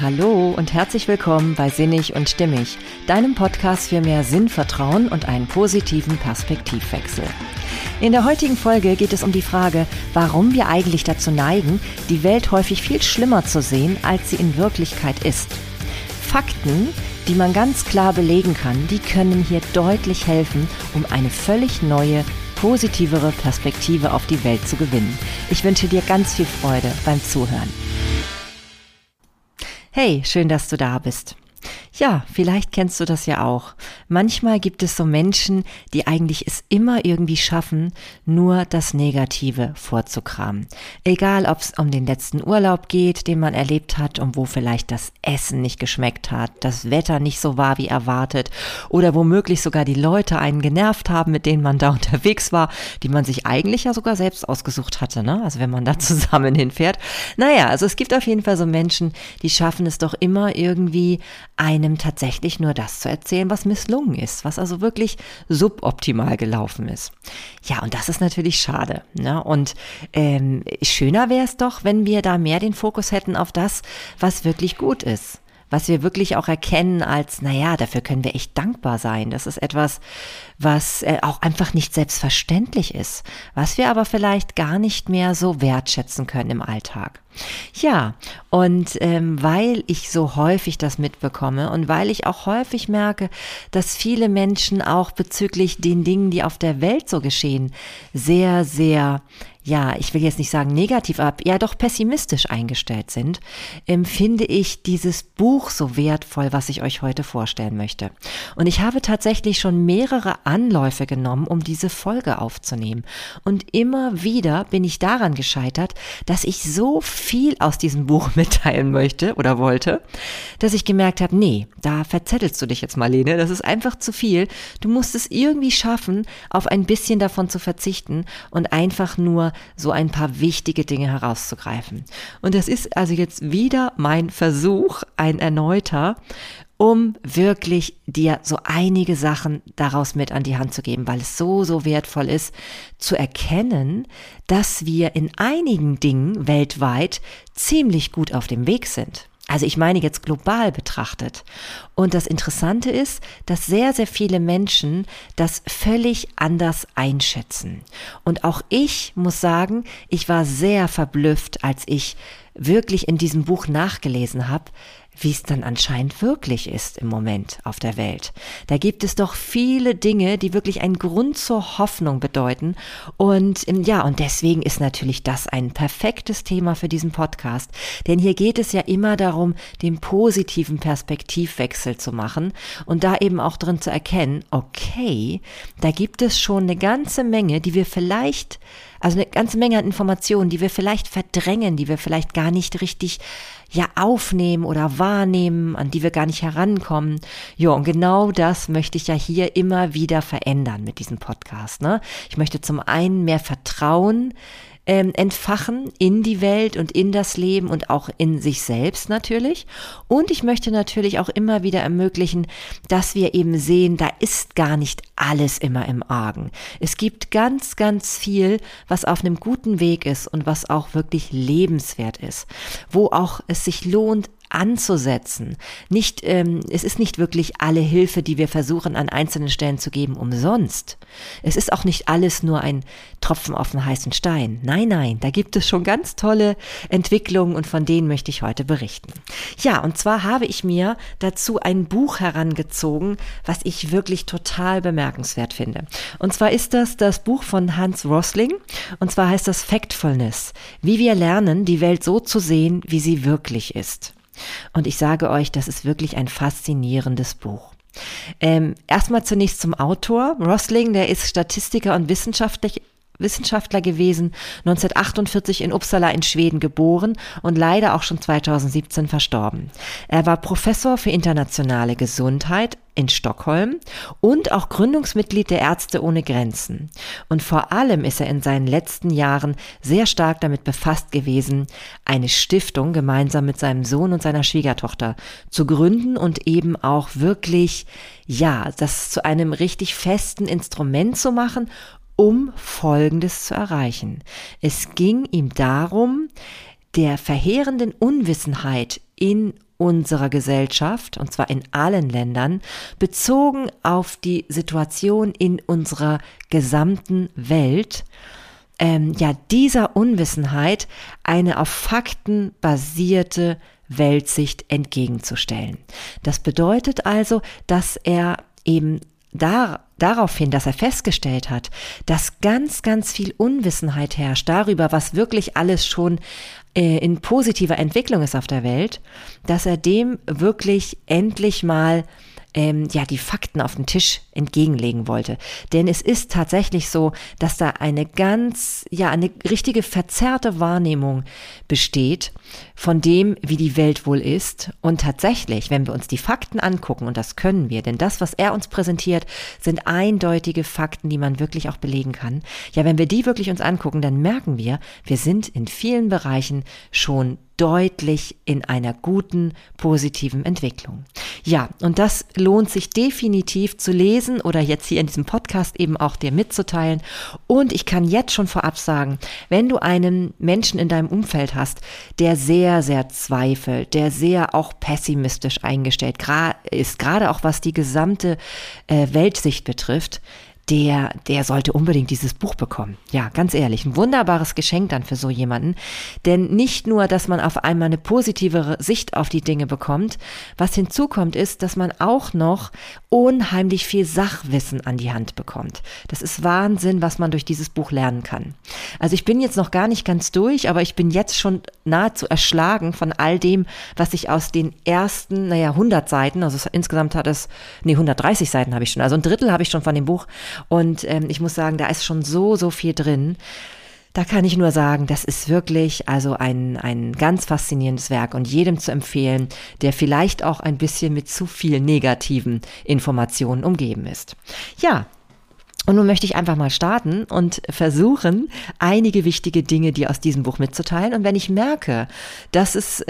Hallo und herzlich willkommen bei Sinnig und Stimmig, deinem Podcast für mehr Sinn, Vertrauen und einen positiven Perspektivwechsel. In der heutigen Folge geht es um die Frage, warum wir eigentlich dazu neigen, die Welt häufig viel schlimmer zu sehen, als sie in Wirklichkeit ist. Fakten, die man ganz klar belegen kann, die können hier deutlich helfen, um eine völlig neue, positivere Perspektive auf die Welt zu gewinnen. Ich wünsche dir ganz viel Freude beim Zuhören. Hey, schön, dass du da bist. Ja, vielleicht kennst du das ja auch. Manchmal gibt es so Menschen, die eigentlich es immer irgendwie schaffen, nur das Negative vorzukramen. Egal, ob es um den letzten Urlaub geht, den man erlebt hat und wo vielleicht das Essen nicht geschmeckt hat, das Wetter nicht so war wie erwartet oder womöglich sogar die Leute einen genervt haben, mit denen man da unterwegs war, die man sich eigentlich ja sogar selbst ausgesucht hatte, ne? Also wenn man da zusammen hinfährt. Naja, also es gibt auf jeden Fall so Menschen, die schaffen es doch immer irgendwie, einem tatsächlich nur das zu erzählen, was misslungen ist, was also wirklich suboptimal gelaufen ist. Ja, und das ist natürlich schade, ne? Und schöner wäre es doch, wenn wir da mehr den Fokus hätten auf das, was wirklich gut ist. Was wir wirklich auch erkennen als, naja, dafür können wir echt dankbar sein. Das ist etwas, was auch einfach nicht selbstverständlich ist, was wir aber vielleicht gar nicht mehr so wertschätzen können im Alltag. Ja, und weil ich so häufig das mitbekomme und weil ich auch häufig merke, dass viele Menschen auch bezüglich den Dingen, die auf der Welt so geschehen, sehr, sehr, ja, ich will jetzt nicht sagen negativ ab, ja doch pessimistisch eingestellt sind, finde ich dieses Buch so wertvoll, was ich euch heute vorstellen möchte. Und ich habe tatsächlich schon mehrere Anläufe genommen, um diese Folge aufzunehmen. Und immer wieder bin ich daran gescheitert, dass ich so viel aus diesem Buch mitteilen möchte oder wollte, dass ich gemerkt habe, nee, da verzettelst du dich jetzt, Marlene, das ist einfach zu viel. Du musst es irgendwie schaffen, auf ein bisschen davon zu verzichten und einfach nur so ein paar wichtige Dinge herauszugreifen. Und das ist also jetzt wieder mein Versuch, ein erneuter, um wirklich dir so einige Sachen daraus mit an die Hand zu geben, weil es so, so wertvoll ist, zu erkennen, dass wir in einigen Dingen weltweit ziemlich gut auf dem Weg sind. Also ich meine jetzt global betrachtet. Und das Interessante ist, dass sehr, sehr viele Menschen das völlig anders einschätzen. Und auch ich muss sagen, ich war sehr verblüfft, als ich wirklich in diesem Buch nachgelesen habe, wie es dann anscheinend wirklich ist im Moment auf der Welt. Da gibt es doch viele Dinge, die wirklich einen Grund zur Hoffnung bedeuten. Und ja, und deswegen ist natürlich das ein perfektes Thema für diesen Podcast. Denn hier geht es ja immer darum, den positiven Perspektivwechsel zu machen und da eben auch drin zu erkennen, okay, da gibt es schon eine ganze Menge, die wir vielleicht, also eine ganze Menge an Informationen, die wir vielleicht verdrängen, die wir vielleicht gar nicht richtig ja aufnehmen oder wahrnehmen, an die wir gar nicht herankommen. Ja, und genau das möchte ich ja hier immer wieder verändern mit diesem Podcast, ne? Ich möchte zum einen mehr Vertrauen entfachen in die Welt und in das Leben und auch in sich selbst natürlich. Und ich möchte natürlich auch immer wieder ermöglichen, dass wir eben sehen, da ist gar nicht alles immer im Argen. Es gibt ganz, ganz viel, was auf einem guten Weg ist und was auch wirklich lebenswert ist, wo auch es sich lohnt, anzusetzen. Nicht, es ist nicht wirklich alle Hilfe, die wir versuchen, an einzelnen Stellen zu geben, umsonst. Es ist auch nicht alles nur ein Tropfen auf den heißen Stein. Nein, nein, da gibt es schon ganz tolle Entwicklungen und von denen möchte ich heute berichten. Ja, und zwar habe ich mir dazu ein Buch herangezogen, was ich wirklich total bemerkenswert finde. Und zwar ist das das Buch von Hans Rosling und zwar heißt das Factfulness, wie wir lernen, die Welt so zu sehen, wie sie wirklich ist. Und ich sage euch, das ist wirklich ein faszinierendes Buch. Erstmal zunächst zum Autor. Rosling, der ist Statistiker und Wissenschaftler gewesen, 1948 in Uppsala in Schweden geboren und leider auch schon 2017 verstorben. Er war Professor für internationale Gesundheit in Stockholm und auch Gründungsmitglied der Ärzte ohne Grenzen. Und vor allem ist er in seinen letzten Jahren sehr stark damit befasst gewesen, eine Stiftung gemeinsam mit seinem Sohn und seiner Schwiegertochter zu gründen und eben auch wirklich, ja, das zu einem richtig festen Instrument zu machen, um Folgendes zu erreichen. Es ging ihm darum, der verheerenden Unwissenheit in unserer Gesellschaft, und zwar in allen Ländern, bezogen auf die Situation in unserer gesamten Welt, dieser Unwissenheit eine auf Fakten basierte Weltsicht entgegenzustellen. Das bedeutet also, dass er eben daraufhin, dass er festgestellt hat, dass ganz, ganz viel Unwissenheit herrscht darüber, was wirklich alles schon in positiver Entwicklung ist auf der Welt, dass er dem wirklich endlich mal die Fakten auf den Tisch entgegenlegen wollte. Denn es ist tatsächlich so, dass da eine richtige verzerrte Wahrnehmung besteht von dem, wie die Welt wohl ist. Und tatsächlich, wenn wir uns die Fakten angucken, und das können wir, denn das, was er uns präsentiert, sind eindeutige Fakten, die man wirklich auch belegen kann. Ja, wenn wir die wirklich uns angucken, dann merken wir sind in vielen Bereichen schon deutlich in einer guten, positiven Entwicklung. Ja, und das lohnt sich definitiv zu lesen oder jetzt hier in diesem Podcast eben auch dir mitzuteilen. Und ich kann jetzt schon vorab sagen, wenn du einen Menschen in deinem Umfeld hast, der sehr, sehr zweifelt, der sehr auch pessimistisch eingestellt ist, gerade auch was die gesamte Weltsicht betrifft, der sollte unbedingt dieses Buch bekommen. Ja, ganz ehrlich, ein wunderbares Geschenk dann für so jemanden. Denn nicht nur, dass man auf einmal eine positivere Sicht auf die Dinge bekommt, was hinzukommt ist, dass man auch noch unheimlich viel Sachwissen an die Hand bekommt. Das ist Wahnsinn, was man durch dieses Buch lernen kann. Also ich bin jetzt noch gar nicht ganz durch, aber ich bin jetzt schon nahezu erschlagen von all dem, was ich aus den ersten, 100 Seiten, also insgesamt 130 Seiten habe ich schon, also ein Drittel habe ich schon von dem Buch. Und ich muss sagen, da ist schon so, so viel drin. Da kann ich nur sagen, das ist wirklich also ein ganz faszinierendes Werk und jedem zu empfehlen, der vielleicht auch ein bisschen mit zu viel negativen Informationen umgeben ist. Ja. Und nun möchte ich einfach mal starten und versuchen, einige wichtige Dinge dir aus diesem Buch mitzuteilen. Und wenn ich merke, dass es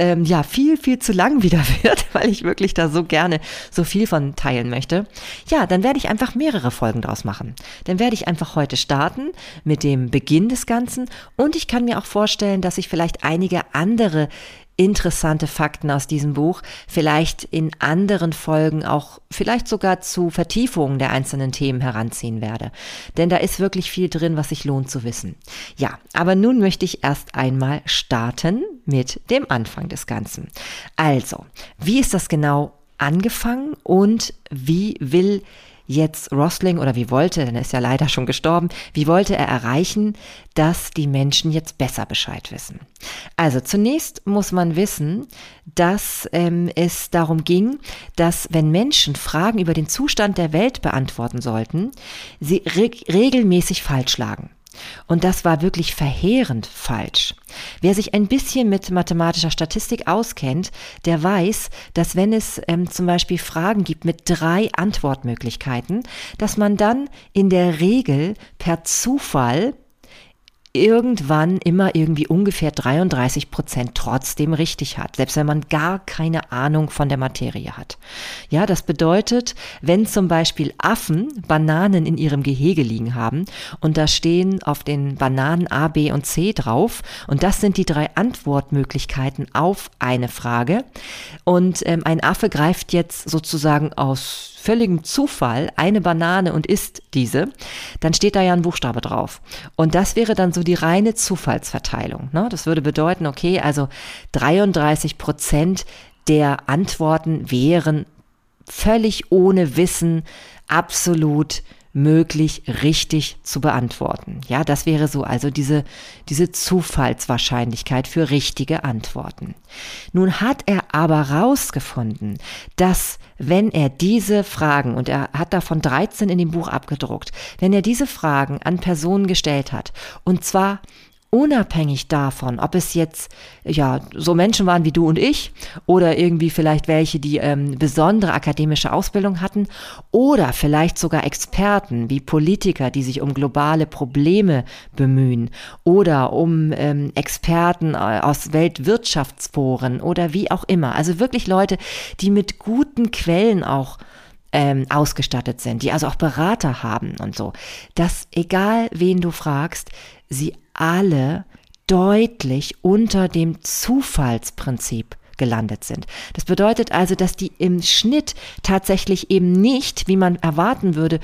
viel, viel zu lang wieder wird, weil ich wirklich da so gerne so viel von teilen möchte, ja, dann werde ich einfach mehrere Folgen draus machen. Dann werde ich einfach heute starten mit dem Beginn des Ganzen. Und ich kann mir auch vorstellen, dass ich vielleicht einige andere interessante Fakten aus diesem Buch vielleicht in anderen Folgen auch vielleicht sogar zu Vertiefungen der einzelnen Themen heranziehen werde. Denn da ist wirklich viel drin, was sich lohnt zu wissen. Ja, aber nun möchte ich erst einmal starten mit dem Anfang des Ganzen. Also, wie ist das genau angefangen und wie will jetzt Rosling oder wie wollte, denn er ist ja leider schon gestorben, wie wollte er erreichen, dass die Menschen jetzt besser Bescheid wissen? Also zunächst muss man wissen, dass es darum ging, dass wenn Menschen Fragen über den Zustand der Welt beantworten sollten, sie regelmäßig falsch lagen. Und das war wirklich verheerend falsch. Wer sich ein bisschen mit mathematischer Statistik auskennt, der weiß, dass wenn es zum Beispiel Fragen gibt mit 3 Antwortmöglichkeiten, dass man dann in der Regel per Zufall irgendwann immer irgendwie ungefähr 33% trotzdem richtig hat, selbst wenn man gar keine Ahnung von der Materie hat. Ja, das bedeutet, wenn zum Beispiel Affen Bananen in ihrem Gehege liegen haben und da stehen auf den Bananen A, B und C drauf und das sind die 3 Antwortmöglichkeiten auf eine Frage und ein Affe greift jetzt sozusagen aus völligem Zufall eine Banane und isst diese, dann steht da ja ein Buchstabe drauf. Und das wäre dann so die reine Zufallsverteilung. Ne? Das würde bedeuten, okay, also 33% der Antworten wären völlig ohne Wissen absolut möglich richtig zu beantworten. Ja, das wäre so also diese Zufallswahrscheinlichkeit für richtige Antworten. Nun hat er aber rausgefunden, dass wenn er diese Fragen, und er hat davon 13 in dem Buch abgedruckt, wenn er diese Fragen an Personen gestellt hat, und zwar unabhängig davon, ob es jetzt so Menschen waren wie du und ich oder irgendwie vielleicht welche, die besondere akademische Ausbildung hatten oder vielleicht sogar Experten wie Politiker, die sich um globale Probleme bemühen oder um Experten aus Weltwirtschaftsforen oder wie auch immer. Also wirklich Leute, die mit guten Quellen auch ausgestattet sind, die also auch Berater haben und so, dass egal wen du fragst, sie alle deutlich unter dem Zufallsprinzip gelandet sind. Das bedeutet also, dass die im Schnitt tatsächlich eben nicht, wie man erwarten würde,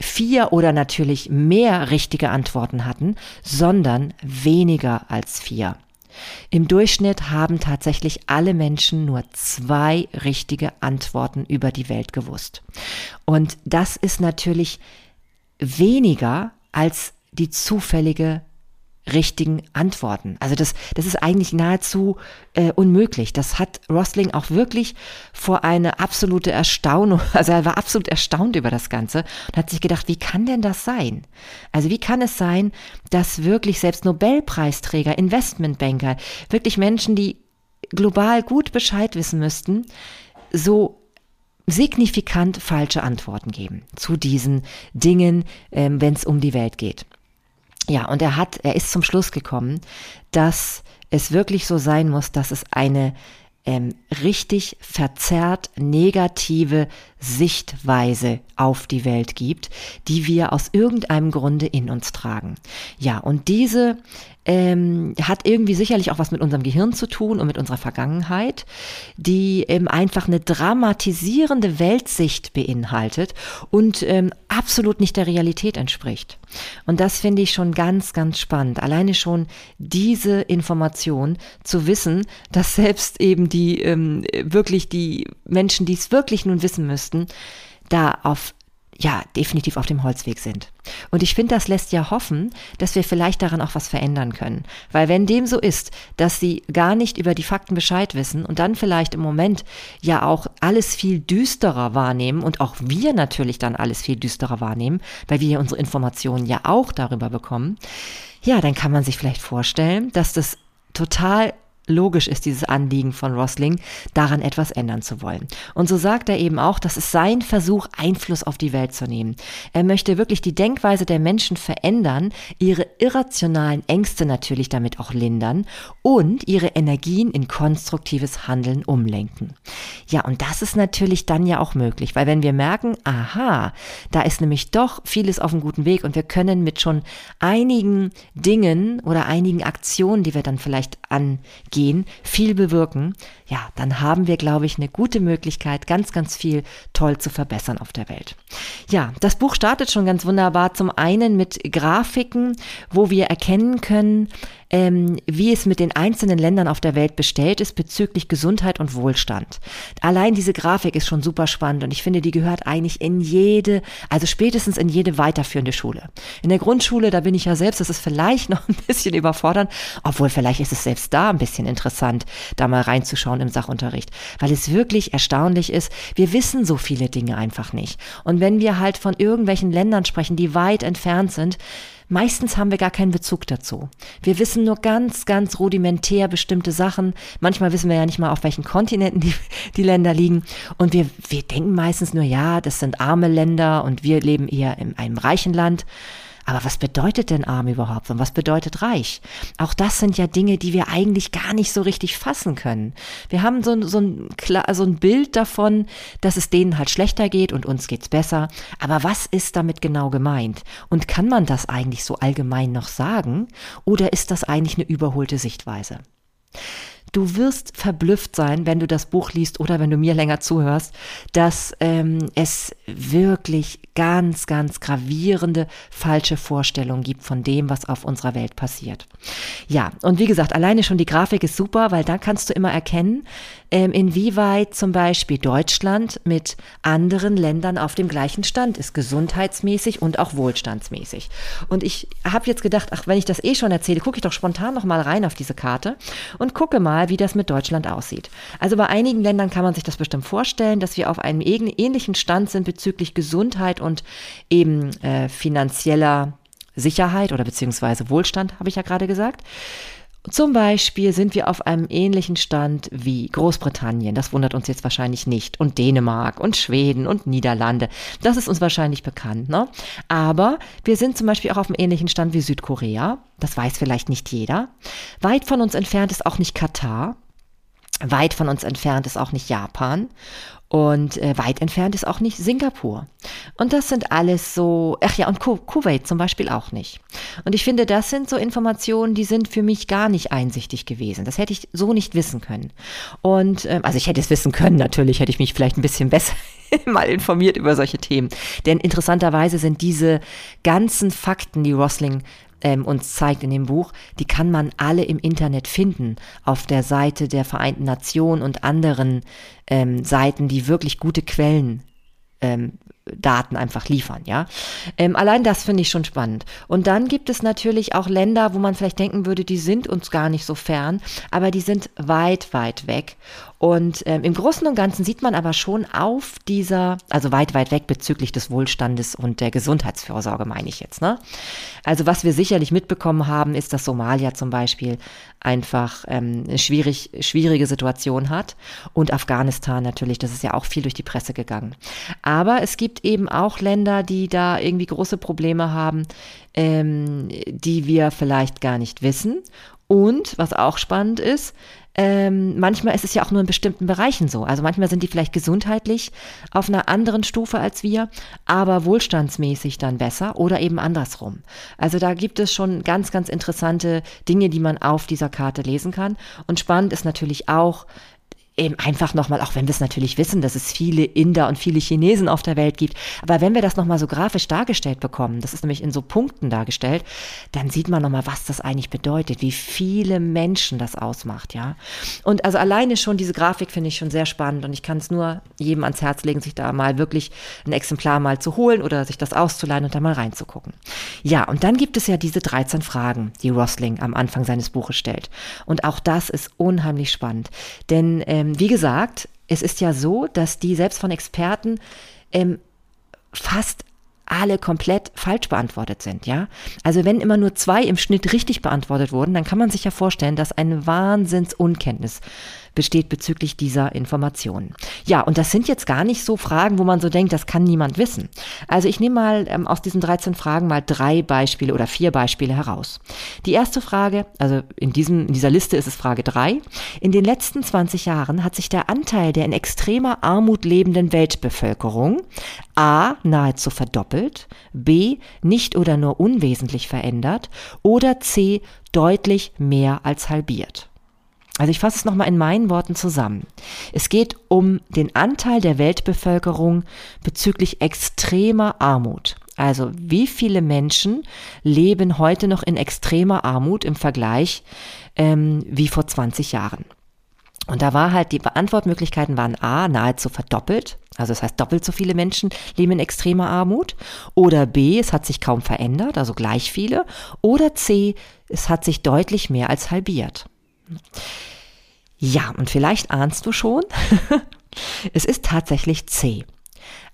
4 oder natürlich mehr richtige Antworten hatten, sondern weniger als 4. Im Durchschnitt haben tatsächlich alle Menschen nur 2 richtige Antworten über die Welt gewusst. Und das ist natürlich weniger als die zufällige richtigen Antworten. Also das ist eigentlich nahezu unmöglich. Das hat Rosling auch wirklich vor eine absolute Erstaunung, also er war absolut erstaunt über das Ganze und hat sich gedacht, wie kann denn das sein? Also wie kann es sein, dass wirklich selbst Nobelpreisträger, Investmentbanker, wirklich Menschen, die global gut Bescheid wissen müssten, so signifikant falsche Antworten geben zu diesen Dingen, wenn es um die Welt geht. Ja, und er ist zum Schluss gekommen, dass es wirklich so sein muss, dass es eine richtig verzerrt negative Sichtweise auf die Welt gibt, die wir aus irgendeinem Grunde in uns tragen. Ja, und diese hat irgendwie sicherlich auch was mit unserem Gehirn zu tun und mit unserer Vergangenheit, die einfach eine dramatisierende Weltsicht beinhaltet und absolut nicht der Realität entspricht. Und das finde ich schon ganz, ganz spannend. Alleine schon diese Information zu wissen, dass selbst eben die Menschen, die es wirklich nun wissen müssten, da definitiv auf dem Holzweg sind. Und ich finde, das lässt ja hoffen, dass wir vielleicht daran auch was verändern können. Weil wenn dem so ist, dass sie gar nicht über die Fakten Bescheid wissen und dann vielleicht im Moment ja auch alles viel düsterer wahrnehmen und auch wir natürlich dann alles viel düsterer wahrnehmen, weil wir unsere Informationen ja auch darüber bekommen, ja, dann kann man sich vielleicht vorstellen, dass das total logisch ist, dieses Anliegen von Rosling, daran etwas ändern zu wollen. Und so sagt er eben auch, das ist sein Versuch, Einfluss auf die Welt zu nehmen. Er möchte wirklich die Denkweise der Menschen verändern, ihre irrationalen Ängste natürlich damit auch lindern und ihre Energien in konstruktives Handeln umlenken. Ja, und das ist natürlich dann ja auch möglich, weil wenn wir merken, aha, da ist nämlich doch vieles auf einem guten Weg und wir können mit schon einigen Dingen oder einigen Aktionen, die wir dann vielleicht angehen, viel bewirken, ja, dann haben wir, glaube ich, eine gute Möglichkeit, ganz, ganz viel toll zu verbessern auf der Welt. Ja, das Buch startet schon ganz wunderbar, zum einen mit Grafiken, wo wir erkennen können, wie es mit den einzelnen Ländern auf der Welt bestellt ist bezüglich Gesundheit und Wohlstand. Allein diese Grafik ist schon super spannend und ich finde, die gehört eigentlich spätestens in jede weiterführende Schule. In der Grundschule, da bin ich ja selbst, das ist vielleicht noch ein bisschen überfordernd, obwohl vielleicht ist es selbst da ein bisschen interessant, da mal reinzuschauen im Sachunterricht, weil es wirklich erstaunlich ist, wir wissen so viele Dinge einfach nicht. Und wenn wir halt von irgendwelchen Ländern sprechen, die weit entfernt sind, meistens haben wir gar keinen Bezug dazu. Wir wissen nur ganz, ganz rudimentär bestimmte Sachen. Manchmal wissen wir ja nicht mal, auf welchen Kontinenten die Länder liegen. Und wir denken meistens nur, ja, das sind arme Länder und wir leben eher in einem reichen Land. Aber was bedeutet denn arm überhaupt und was bedeutet reich? Auch das sind ja Dinge, die wir eigentlich gar nicht so richtig fassen können. Wir haben so ein Bild davon, dass es denen halt schlechter geht und uns geht's besser. Aber was ist damit genau gemeint? Und kann man das eigentlich so allgemein noch sagen? Oder ist das eigentlich eine überholte Sichtweise? Du wirst verblüfft sein, wenn du das Buch liest oder wenn du mir länger zuhörst, dass es wirklich ganz, ganz gravierende falsche Vorstellungen gibt von dem, was auf unserer Welt passiert. Ja, und wie gesagt, alleine schon die Grafik ist super, weil da kannst du immer erkennen, inwieweit zum Beispiel Deutschland mit anderen Ländern auf dem gleichen Stand ist, gesundheitsmäßig und auch wohlstandsmäßig. Und ich habe jetzt gedacht, ach, wenn ich das eh schon erzähle, gucke ich doch spontan nochmal rein auf diese Karte und gucke mal, wie das mit Deutschland aussieht. Also bei einigen Ländern kann man sich das bestimmt vorstellen, dass wir auf einem ähnlichen Stand sind bezüglich Gesundheit und eben finanzieller Sicherheit oder beziehungsweise Wohlstand, habe ich ja gerade gesagt. Zum Beispiel sind wir auf einem ähnlichen Stand wie Großbritannien, das wundert uns jetzt wahrscheinlich nicht, und Dänemark und Schweden und Niederlande, das ist uns wahrscheinlich bekannt, ne? Aber wir sind zum Beispiel auch auf einem ähnlichen Stand wie Südkorea, das weiß vielleicht nicht jeder. Weit von uns entfernt ist auch nicht Katar. Weit von uns entfernt ist auch nicht Japan und weit entfernt ist auch nicht Singapur. Und das sind alles so, ach ja, und Kuwait zum Beispiel auch nicht. Und ich finde, das sind so Informationen, die sind für mich gar nicht einsichtig gewesen. Das hätte ich so nicht wissen können. Und also ich hätte es wissen können, natürlich hätte ich mich vielleicht ein bisschen besser mal informiert über solche Themen. Denn interessanterweise sind diese ganzen Fakten, die Rosling uns zeigt in dem Buch, die kann man alle im Internet finden, auf der Seite der Vereinten Nationen und anderen Seiten, die wirklich gute Quellen Daten einfach liefern, ja. Allein das finde ich schon spannend. Und dann gibt es natürlich auch Länder, wo man vielleicht denken würde, die sind uns gar nicht so fern, aber die sind weit, weit weg. Und im Großen und Ganzen sieht man aber schon auf dieser, also weit, weit weg bezüglich des Wohlstandes und der Gesundheitsvorsorge, meine ich jetzt, ne? Also was wir sicherlich mitbekommen haben, ist, dass Somalia zum Beispiel einfach eine schwierige Situation hat und Afghanistan natürlich, das ist ja auch viel durch die Presse gegangen. Aber es gibt eben auch Länder, die da irgendwie große Probleme haben, die wir vielleicht gar nicht wissen. Und was auch spannend ist, manchmal ist es ja auch nur in bestimmten Bereichen so. Also manchmal sind die vielleicht gesundheitlich auf einer anderen Stufe als wir, aber wohlstandsmäßig dann besser oder eben andersrum. Also da gibt es schon ganz, ganz interessante Dinge, die man auf dieser Karte lesen kann. Und spannend ist natürlich auch, eben einfach nochmal, auch wenn wir es natürlich wissen, dass es viele Inder und viele Chinesen auf der Welt gibt, aber wenn wir das nochmal so grafisch dargestellt bekommen, das ist nämlich in so Punkten dargestellt, dann sieht man nochmal, was das eigentlich bedeutet, wie viele Menschen das ausmacht, ja. Und also alleine schon diese Grafik finde ich schon sehr spannend und ich kann es nur jedem ans Herz legen, sich da mal wirklich ein Exemplar mal zu holen oder sich das auszuleihen und da mal reinzugucken. Ja, und dann gibt es ja diese 13 Fragen, die Rosling am Anfang seines Buches stellt. Und auch das ist unheimlich spannend, denn wie gesagt, es ist ja so, dass die selbst von Experten fast alle komplett falsch beantwortet sind, ja. Also wenn immer nur 2 im Schnitt richtig beantwortet wurden, dann kann man sich ja vorstellen, dass eine Wahnsinnsunkenntnis besteht bezüglich dieser Informationen. Ja, und das sind jetzt gar nicht so Fragen, wo man so denkt, das kann niemand wissen. Also ich nehme mal aus diesen 13 Fragen mal 3 Beispiele oder 4 Beispiele heraus. Die erste Frage, also in dieser Liste ist es Frage 3. In den letzten 20 Jahren hat sich der Anteil der in extremer Armut lebenden Weltbevölkerung A. nahezu verdoppelt, B. nicht oder nur unwesentlich verändert oder C. deutlich mehr als halbiert. Also ich fasse es nochmal in meinen Worten zusammen. Es geht um den Anteil der Weltbevölkerung bezüglich extremer Armut. Also wie viele Menschen leben heute noch in extremer Armut im Vergleich wie vor 20 Jahren? Und da war halt, die Antwortmöglichkeiten waren A, nahezu verdoppelt. Also das heißt, doppelt so viele Menschen leben in extremer Armut. Oder B, es hat sich kaum verändert, also gleich viele. Oder C, es hat sich deutlich mehr als halbiert. Ja, und vielleicht ahnst du schon, es ist tatsächlich C.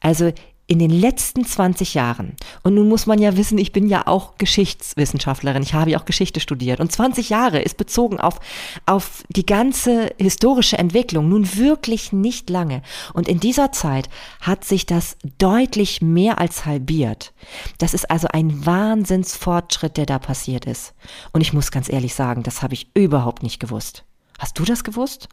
Also in den letzten 20 Jahren, und nun muss man ja wissen, ich bin ja auch Geschichtswissenschaftlerin, ich habe ja auch Geschichte studiert und 20 Jahre ist bezogen auf die ganze historische Entwicklung nun wirklich nicht lange. Und in dieser Zeit hat sich das deutlich mehr als halbiert. Das ist also ein Wahnsinnsfortschritt, der da passiert ist. Und ich muss ganz ehrlich sagen, das habe ich überhaupt nicht gewusst. Hast du das gewusst?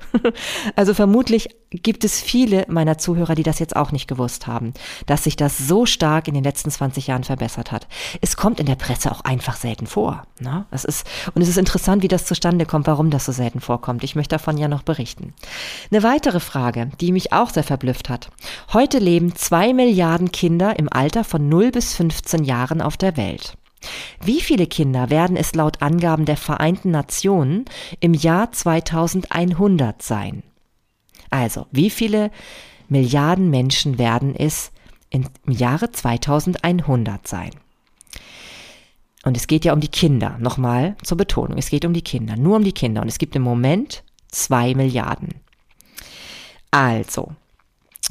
Also vermutlich gibt es viele meiner Zuhörer, die das jetzt auch nicht gewusst haben, dass sich das so stark in den letzten 20 Jahren verbessert hat. Es kommt in der Presse auch einfach selten vor, ne? Und es ist interessant, wie das zustande kommt, warum das so selten vorkommt. Ich möchte davon ja noch berichten. Eine weitere Frage, die mich auch sehr verblüfft hat. Heute leben 2 Milliarden Kinder im Alter von 0 bis 15 Jahren auf der Welt. Wie viele Kinder werden es laut Angaben der Vereinten Nationen im Jahr 2100 sein? Also, wie viele Milliarden Menschen werden es im Jahre 2100 sein? Und es geht ja um die Kinder, nochmal zur Betonung, es geht um die Kinder, nur um die Kinder. Und es gibt im Moment 2 Milliarden. Also,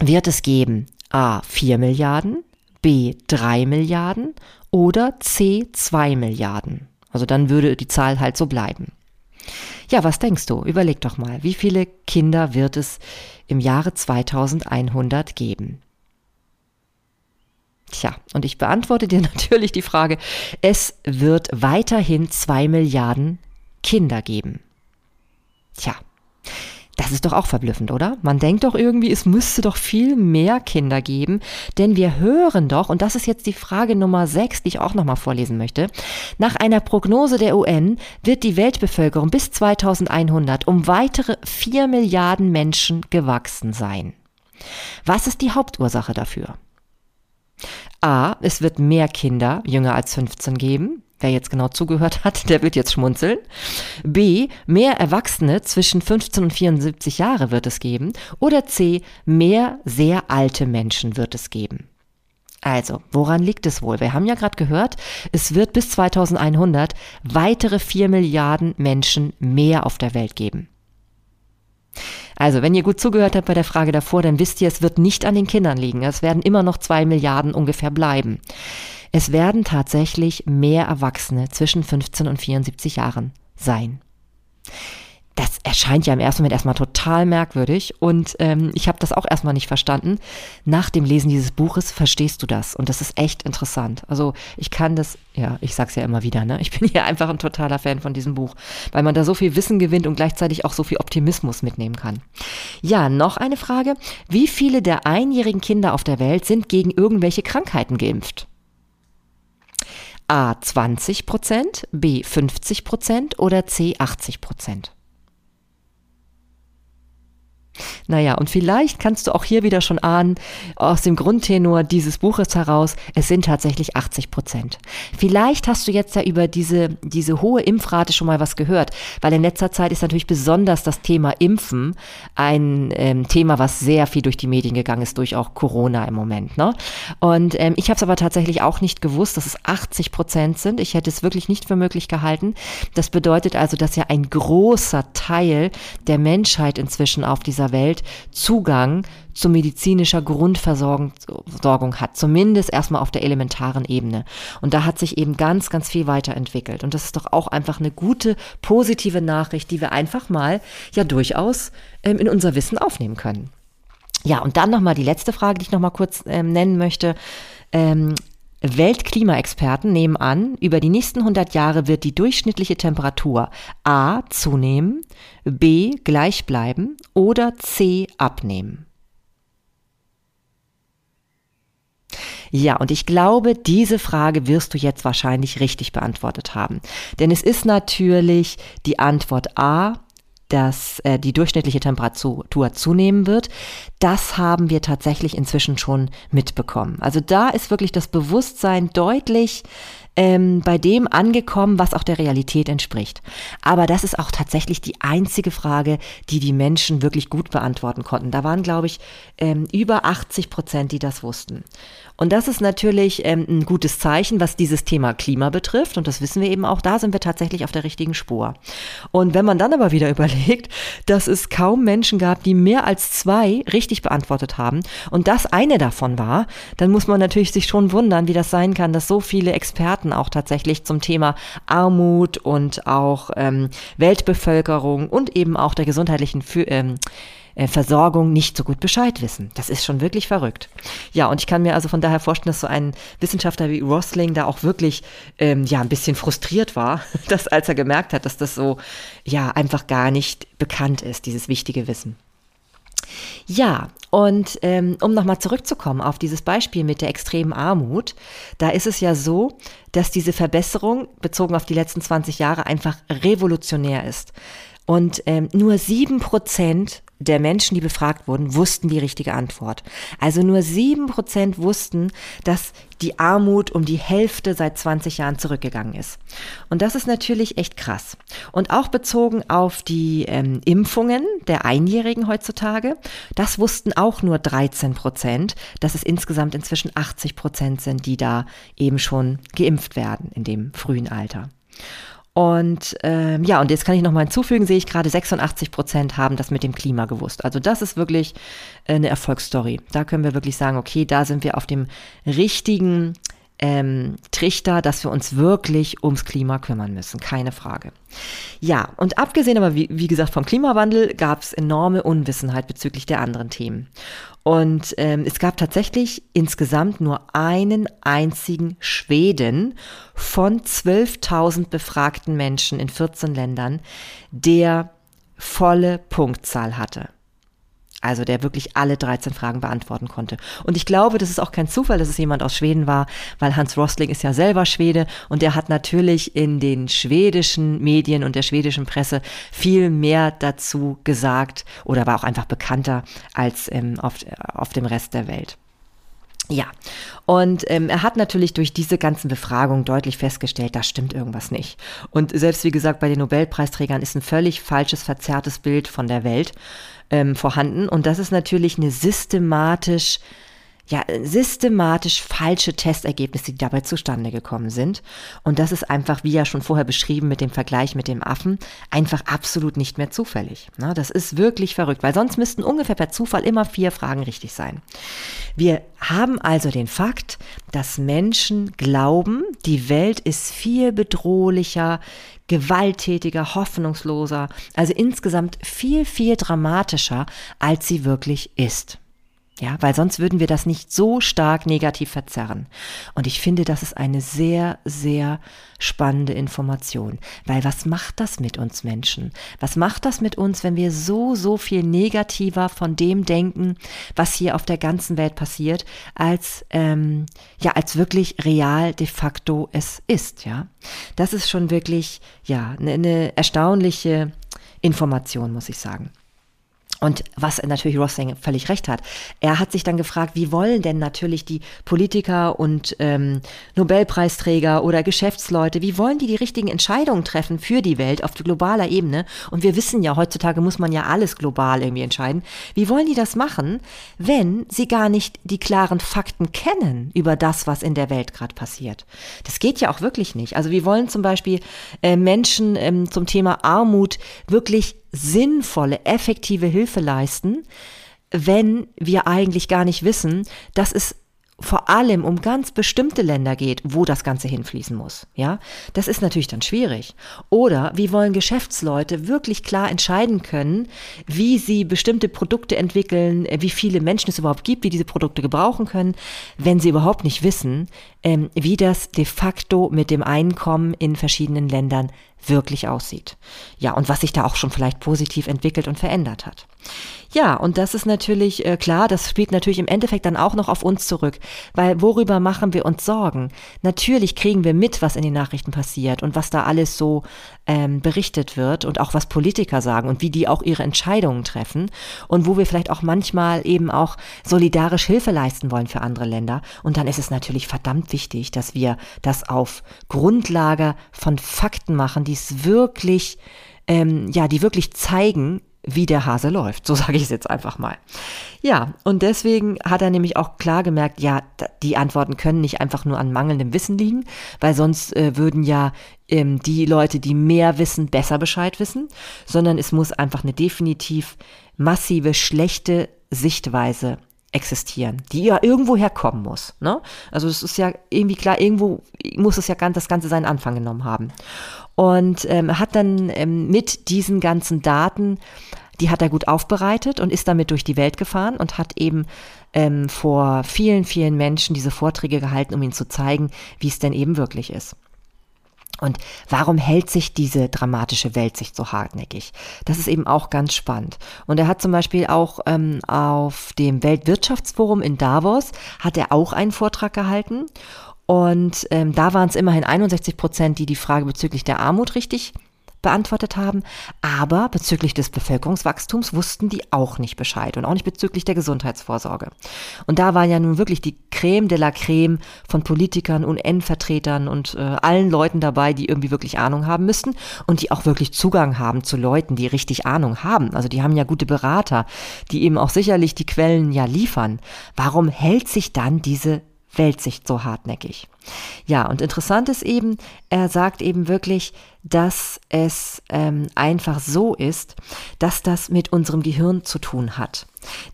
wird es geben A. 4 Milliarden, B. 3 Milliarden oder C. 2 Milliarden. Also dann würde die Zahl halt so bleiben. Ja, was denkst du? Überleg doch mal, wie viele Kinder wird es im Jahre 2100 geben? Tja, und ich beantworte dir natürlich die Frage, es wird weiterhin 2 Milliarden Kinder geben. Tja, Das ist doch auch verblüffend, oder? Man denkt doch irgendwie, es müsste doch viel mehr Kinder geben, denn wir hören doch, und das ist jetzt die Frage Nummer 6, die ich auch nochmal vorlesen möchte, nach einer Prognose der UN wird die Weltbevölkerung bis 2100 um weitere 4 Milliarden Menschen gewachsen sein. Was ist die Hauptursache dafür? A. Es wird mehr Kinder jünger als 15 geben. Wer jetzt genau zugehört hat, der wird jetzt schmunzeln. B. Mehr Erwachsene zwischen 15 und 74 Jahre wird es geben. Oder C. Mehr sehr alte Menschen wird es geben. Also, woran liegt es wohl? Wir haben ja gerade gehört, es wird bis 2100 weitere 4 Milliarden Menschen mehr auf der Welt geben. Also, wenn ihr gut zugehört habt bei der Frage davor, dann wisst ihr, es wird nicht an den Kindern liegen. Es werden immer noch 2 Milliarden ungefähr bleiben. Es werden tatsächlich mehr Erwachsene zwischen 15 und 74 Jahren sein. Das erscheint ja im ersten Moment erstmal total merkwürdig und ich habe das auch erstmal nicht verstanden. Nach dem Lesen dieses Buches verstehst du das und das ist echt interessant. Also ich kann das, ja, ich sag's ja immer wieder, ne? Ich bin hier einfach ein totaler Fan von diesem Buch, weil man da so viel Wissen gewinnt und gleichzeitig auch so viel Optimismus mitnehmen kann. Ja, noch eine Frage. Wie viele der einjährigen Kinder auf der Welt sind gegen irgendwelche Krankheiten geimpft? A. 20%, B. 50% oder C. 80%? Naja, und vielleicht kannst du auch hier wieder schon ahnen, aus dem Grundtenor dieses Buches heraus, es sind tatsächlich 80%. Vielleicht hast du jetzt ja über diese hohe Impfrate schon mal was gehört, weil in letzter Zeit ist natürlich besonders das Thema Impfen ein Thema, was sehr viel durch die Medien gegangen ist, durch auch Corona im Moment, ne? Und ich habe es aber tatsächlich auch nicht gewusst, dass es 80% sind. Ich hätte es wirklich nicht für möglich gehalten. Das bedeutet also, dass ja ein großer Teil der Menschheit inzwischen auf dieser Welt Zugang zu medizinischer Grundversorgung hat, zumindest erstmal auf der elementaren Ebene. Und da hat sich eben ganz, ganz viel weiterentwickelt. Und das ist doch auch einfach eine gute, positive Nachricht, die wir einfach mal ja durchaus in unser Wissen aufnehmen können. Ja, und dann nochmal die letzte Frage, die ich nochmal kurz nennen möchte. Weltklimaexperten nehmen an, über die nächsten 100 Jahre wird die durchschnittliche Temperatur A. zunehmen, B. gleich bleiben oder C. abnehmen. Ja, und ich glaube, diese Frage wirst du jetzt wahrscheinlich richtig beantwortet haben. Denn es ist natürlich die Antwort A, dass die durchschnittliche Temperatur zunehmen wird, das haben wir tatsächlich inzwischen schon mitbekommen. Also da ist wirklich das Bewusstsein deutlich bei dem angekommen, was auch der Realität entspricht. Aber das ist auch tatsächlich die einzige Frage, die die Menschen wirklich gut beantworten konnten. Da waren, glaube ich, über 80%, die das wussten. Und das ist natürlich ein gutes Zeichen, was dieses Thema Klima betrifft. Und das wissen wir eben auch, da sind wir tatsächlich auf der richtigen Spur. Und wenn man dann aber wieder überlegt, dass es kaum Menschen gab, die mehr als 2 richtig beantwortet haben und das eine davon war, dann muss man natürlich sich schon wundern, wie das sein kann, dass so viele Experten auch tatsächlich zum Thema Armut und auch Weltbevölkerung und eben auch der gesundheitlichen Versorgung nicht so gut Bescheid wissen. Das ist schon wirklich verrückt. Ja, und ich kann mir also von daher vorstellen, dass so ein Wissenschaftler wie Rosling da auch wirklich ein bisschen frustriert war, dass als er gemerkt hat, dass das so ja einfach gar nicht bekannt ist, dieses wichtige Wissen. Ja, und um nochmal zurückzukommen auf dieses Beispiel mit der extremen Armut, da ist es ja so, dass diese Verbesserung bezogen auf die letzten 20 Jahre einfach revolutionär ist. Und nur 7% der Menschen, die befragt wurden, wussten die richtige Antwort. Also nur 7% wussten, dass die Armut um die Hälfte seit 20 Jahren zurückgegangen ist. Und das ist natürlich echt krass. Und auch bezogen auf die Impfungen der Einjährigen heutzutage, das wussten auch nur 13%, dass es insgesamt inzwischen 80% sind, die da eben schon geimpft werden in dem frühen Alter. Und und jetzt kann ich nochmal hinzufügen, sehe ich gerade, 86% haben das mit dem Klima gewusst. Also das ist wirklich eine Erfolgsstory. Da können wir wirklich sagen, okay, da sind wir auf dem richtigen Trichter, dass wir uns wirklich ums Klima kümmern müssen, keine Frage. Ja, und abgesehen aber, wie gesagt, vom Klimawandel gab es enorme Unwissenheit bezüglich der anderen Themen. Und es gab tatsächlich insgesamt nur einen einzigen Schweden von 12.000 befragten Menschen in 14 Ländern, der volle Punktzahl hatte. Also der wirklich alle 13 Fragen beantworten konnte. Und ich glaube, das ist auch kein Zufall, dass es jemand aus Schweden war, weil Hans Rosling ist ja selber Schwede und der hat natürlich in den schwedischen Medien und der schwedischen Presse viel mehr dazu gesagt oder war auch einfach bekannter als auf dem Rest der Welt. Ja, und er hat natürlich durch diese ganzen Befragungen deutlich festgestellt, da stimmt irgendwas nicht. Und selbst wie gesagt, bei den Nobelpreisträgern ist ein völlig falsches, verzerrtes Bild von der Welt vorhanden. Und das ist natürlich eine systematisch falsche Testergebnisse, die dabei zustande gekommen sind. Und das ist einfach, wie ja schon vorher beschrieben mit dem Vergleich mit dem Affen, einfach absolut nicht mehr zufällig. Na, das ist wirklich verrückt, weil sonst müssten ungefähr per Zufall immer 4 Fragen richtig sein. Wir haben also den Fakt, dass Menschen glauben, die Welt ist viel bedrohlicher, gewalttätiger, hoffnungsloser, also insgesamt viel, viel dramatischer, als sie wirklich ist. Ja, weil sonst würden wir das nicht so stark negativ verzerren. Und ich finde, das ist eine sehr, sehr spannende Information. Weil was macht das mit uns Menschen? Was macht das mit uns, wenn wir so viel negativer von dem denken, was hier auf der ganzen Welt passiert, als wirklich real de facto es ist, ja? Das ist schon wirklich, ja, eine erstaunliche Information, muss ich sagen. Und was natürlich Rosling völlig recht hat. Er hat sich dann gefragt, wie wollen denn natürlich die Politiker und Nobelpreisträger oder Geschäftsleute, wie wollen die richtigen Entscheidungen treffen für die Welt auf globaler Ebene? Und wir wissen ja, heutzutage muss man ja alles global irgendwie entscheiden. Wie wollen die das machen, wenn sie gar nicht die klaren Fakten kennen über das, was in der Welt gerade passiert? Das geht ja auch wirklich nicht. Also wir wollen zum Beispiel Menschen zum Thema Armut wirklich sinnvolle, effektive Hilfe leisten, wenn wir eigentlich gar nicht wissen, dass es vor allem um ganz bestimmte Länder geht, wo das Ganze hinfließen muss. Ja, das ist natürlich dann schwierig. Oder wie wollen Geschäftsleute wirklich klar entscheiden können, wie sie bestimmte Produkte entwickeln, wie viele Menschen es überhaupt gibt, die diese Produkte gebrauchen können, wenn sie überhaupt nicht wissen, wie das de facto mit dem Einkommen in verschiedenen Ländern wirklich aussieht. Ja, und was sich da auch schon vielleicht positiv entwickelt und verändert hat. Ja, und das ist natürlich klar, das spielt natürlich im Endeffekt dann auch noch auf uns zurück, weil worüber machen wir uns Sorgen? Natürlich kriegen wir mit, was in den Nachrichten passiert und was da alles so berichtet wird und auch was Politiker sagen und wie die auch ihre Entscheidungen treffen und wo wir vielleicht auch manchmal eben auch solidarisch Hilfe leisten wollen für andere Länder. Und dann ist es natürlich verdammt wichtig, dass wir das auf Grundlage von Fakten machen, die es wirklich, die wirklich zeigen, wie der Hase läuft, so sage ich es jetzt einfach mal. Ja, und deswegen hat er nämlich auch klar gemerkt, ja, die Antworten können nicht einfach nur an mangelndem Wissen liegen, weil sonst würden ja die Leute, die mehr wissen, besser Bescheid wissen, sondern es muss einfach eine definitiv massive, schlechte Sichtweise existieren, die ja irgendwo herkommen muss, ne? Also es ist ja irgendwie klar, irgendwo muss es ja das Ganze seinen Anfang genommen haben. Und hat dann mit diesen ganzen Daten, die hat er gut aufbereitet und ist damit durch die Welt gefahren und hat eben vor vielen, vielen Menschen diese Vorträge gehalten, um ihnen zu zeigen, wie es denn eben wirklich ist. Und warum hält sich diese dramatische Weltsicht so hartnäckig? Das ist eben auch ganz spannend. Und er hat zum Beispiel auch auf dem Weltwirtschaftsforum in Davos, hat er auch einen Vortrag gehalten. Und da waren es immerhin 61%, die Frage bezüglich der Armut richtig beantwortet haben. Aber bezüglich des Bevölkerungswachstums wussten die auch nicht Bescheid und auch nicht bezüglich der Gesundheitsvorsorge. Und da waren ja nun wirklich die Creme de la Creme von Politikern, UN-Vertretern und allen Leuten dabei, die irgendwie wirklich Ahnung haben müssten und die auch wirklich Zugang haben zu Leuten, die richtig Ahnung haben. Also die haben ja gute Berater, die eben auch sicherlich die Quellen ja liefern. Warum hält sich dann diese Weltsicht so hartnäckig? Ja, und interessant ist eben, er sagt eben wirklich, dass es einfach so ist, dass das mit unserem Gehirn zu tun hat.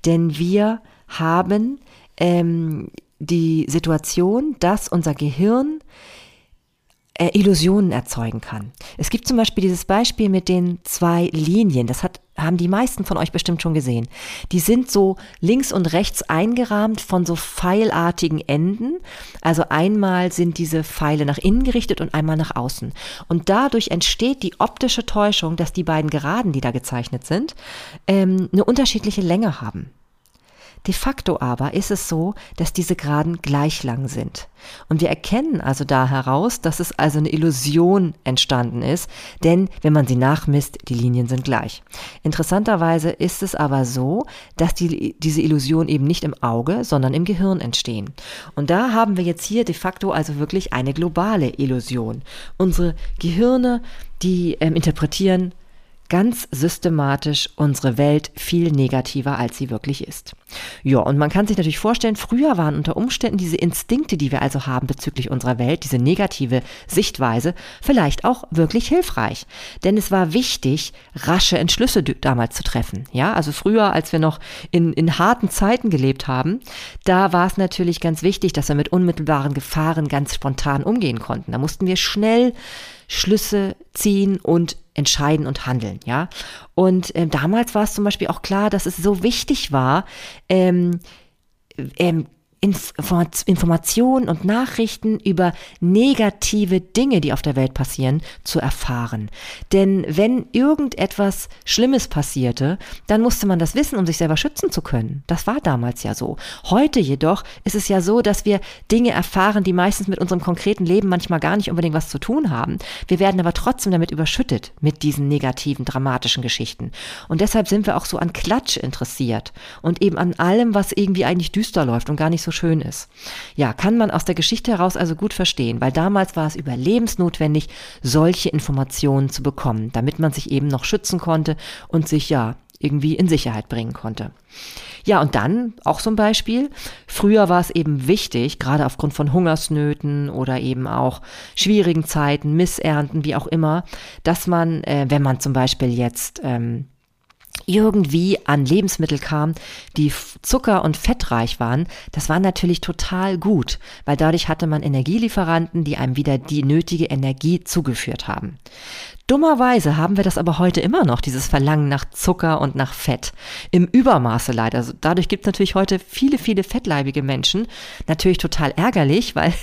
Denn wir haben die Situation, dass unser Gehirn Illusionen erzeugen kann. Es gibt zum Beispiel dieses Beispiel mit den 2 Linien. Das hat haben die meisten von euch bestimmt schon gesehen. Die sind so links und rechts eingerahmt von so pfeilartigen Enden. Also einmal sind diese Pfeile nach innen gerichtet und einmal nach außen. Und dadurch entsteht die optische Täuschung, dass die beiden Geraden, die da gezeichnet sind, eine unterschiedliche Länge haben. De facto aber ist es so, dass diese Geraden gleich lang sind. Und wir erkennen also da heraus, dass es also eine Illusion entstanden ist, denn wenn man sie nachmisst, die Linien sind gleich. Interessanterweise ist es aber so, dass diese Illusion eben nicht im Auge, sondern im Gehirn entstehen. Und da haben wir jetzt hier de facto also wirklich eine globale Illusion. Unsere Gehirne, die interpretieren ganz systematisch unsere Welt viel negativer, als sie wirklich ist. Ja, und man kann sich natürlich vorstellen, früher waren unter Umständen diese Instinkte, die wir also haben bezüglich unserer Welt, diese negative Sichtweise, vielleicht auch wirklich hilfreich. Denn es war wichtig, rasche Entschlüsse damals zu treffen. Ja, also früher, als wir noch in harten Zeiten gelebt haben, da war es natürlich ganz wichtig, dass wir mit unmittelbaren Gefahren ganz spontan umgehen konnten. Da mussten wir schnell Schlüsse ziehen und entscheiden und handeln, ja. Und damals war es zum Beispiel auch klar, dass es so wichtig war, Informationen und Nachrichten über negative Dinge, die auf der Welt passieren, zu erfahren. Denn wenn irgendetwas Schlimmes passierte, dann musste man das wissen, um sich selber schützen zu können. Das war damals ja so. Heute jedoch ist es ja so, dass wir Dinge erfahren, die meistens mit unserem konkreten Leben manchmal gar nicht unbedingt was zu tun haben. Wir werden aber trotzdem damit überschüttet, mit diesen negativen, dramatischen Geschichten. Und deshalb sind wir auch so an Klatsch interessiert und eben an allem, was irgendwie eigentlich düster läuft und gar nicht so schön ist. Ja, kann man aus der Geschichte heraus also gut verstehen, weil damals war es überlebensnotwendig, solche Informationen zu bekommen, damit man sich eben noch schützen konnte und sich ja irgendwie in Sicherheit bringen konnte. Ja, und dann auch so ein Beispiel. Früher war es eben wichtig, gerade aufgrund von Hungersnöten oder eben auch schwierigen Zeiten, Missernten, wie auch immer, dass man, wenn man zum Beispiel jetzt irgendwie an Lebensmittel kam, die zucker- und fettreich waren, das war natürlich total gut, weil dadurch hatte man Energielieferanten, die einem wieder die nötige Energie zugeführt haben. Dummerweise haben wir das aber heute immer noch, dieses Verlangen nach Zucker und nach Fett. Im Übermaße leider. Also dadurch gibt es natürlich heute viele, viele fettleibige Menschen. Natürlich total ärgerlich, weil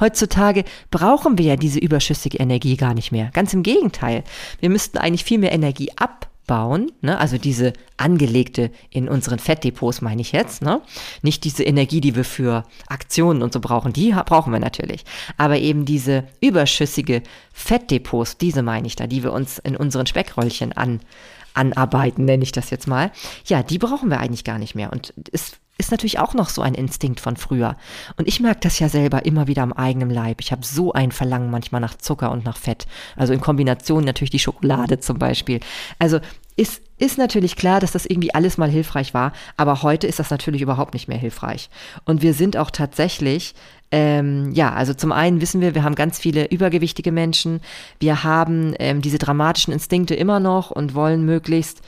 heutzutage brauchen wir ja diese überschüssige Energie gar nicht mehr. Ganz im Gegenteil. Wir müssten eigentlich viel mehr Energie abbauen, ne? Also diese angelegte in unseren Fettdepots meine ich jetzt, ne? Nicht diese Energie, die wir für Aktionen und so brauchen, die brauchen wir natürlich, aber eben diese überschüssige Fettdepots, diese meine ich da, die wir uns in unseren Speckröllchen anarbeiten, nenne ich das jetzt mal, ja, die brauchen wir eigentlich gar nicht mehr und es ist natürlich auch noch so ein Instinkt von früher. Und ich merke das ja selber immer wieder am eigenen Leib. Ich habe so ein Verlangen manchmal nach Zucker und nach Fett. Also in Kombination natürlich die Schokolade zum Beispiel. Also ist natürlich klar, dass das irgendwie alles mal hilfreich war. Aber heute ist das natürlich überhaupt nicht mehr hilfreich. Und wir sind auch tatsächlich, also zum einen wissen wir haben ganz viele übergewichtige Menschen. Wir haben diese dramatischen Instinkte immer noch und wollen möglichst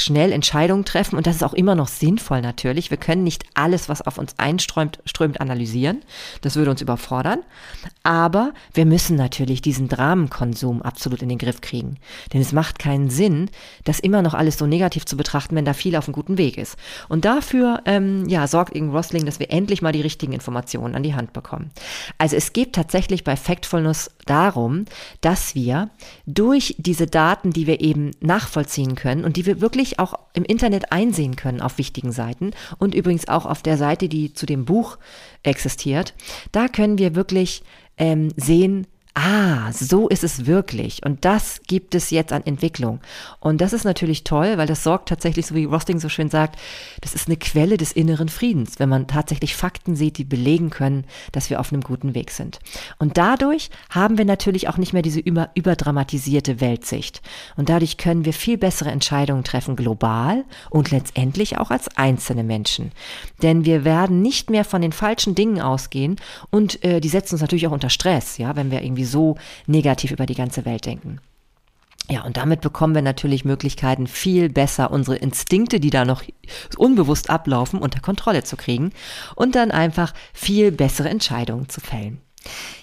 schnell Entscheidungen treffen. Und das ist auch immer noch sinnvoll natürlich. Wir können nicht alles, was auf uns einströmt, analysieren. Das würde uns überfordern. Aber wir müssen natürlich diesen Dramenkonsum absolut in den Griff kriegen. Denn es macht keinen Sinn, das immer noch alles so negativ zu betrachten, wenn da viel auf einem guten Weg ist. Und dafür sorgt Rosling, dass wir endlich mal die richtigen Informationen an die Hand bekommen. Also es geht tatsächlich bei Factfulness darum, dass wir durch diese Daten, die wir eben nachvollziehen können, und die wir wirklich auch im Internet einsehen können auf wichtigen Seiten und übrigens auch auf der Seite, die zu dem Buch existiert, da können wir wirklich sehen, so ist es wirklich und das gibt es jetzt an Entwicklung. Und das ist natürlich toll, weil das sorgt tatsächlich, so wie Rosling so schön sagt, das ist eine Quelle des inneren Friedens, wenn man tatsächlich Fakten sieht, die belegen können, dass wir auf einem guten Weg sind. Und dadurch haben wir natürlich auch nicht mehr diese überdramatisierte Weltsicht. Und dadurch können wir viel bessere Entscheidungen treffen, global und letztendlich auch als einzelne Menschen. Denn wir werden nicht mehr von den falschen Dingen ausgehen und die setzen uns natürlich auch unter Stress, ja, wenn wir irgendwie so negativ über die ganze Welt denken. Ja, und damit bekommen wir natürlich Möglichkeiten, viel besser unsere Instinkte, die da noch unbewusst ablaufen, unter Kontrolle zu kriegen und dann einfach viel bessere Entscheidungen zu fällen.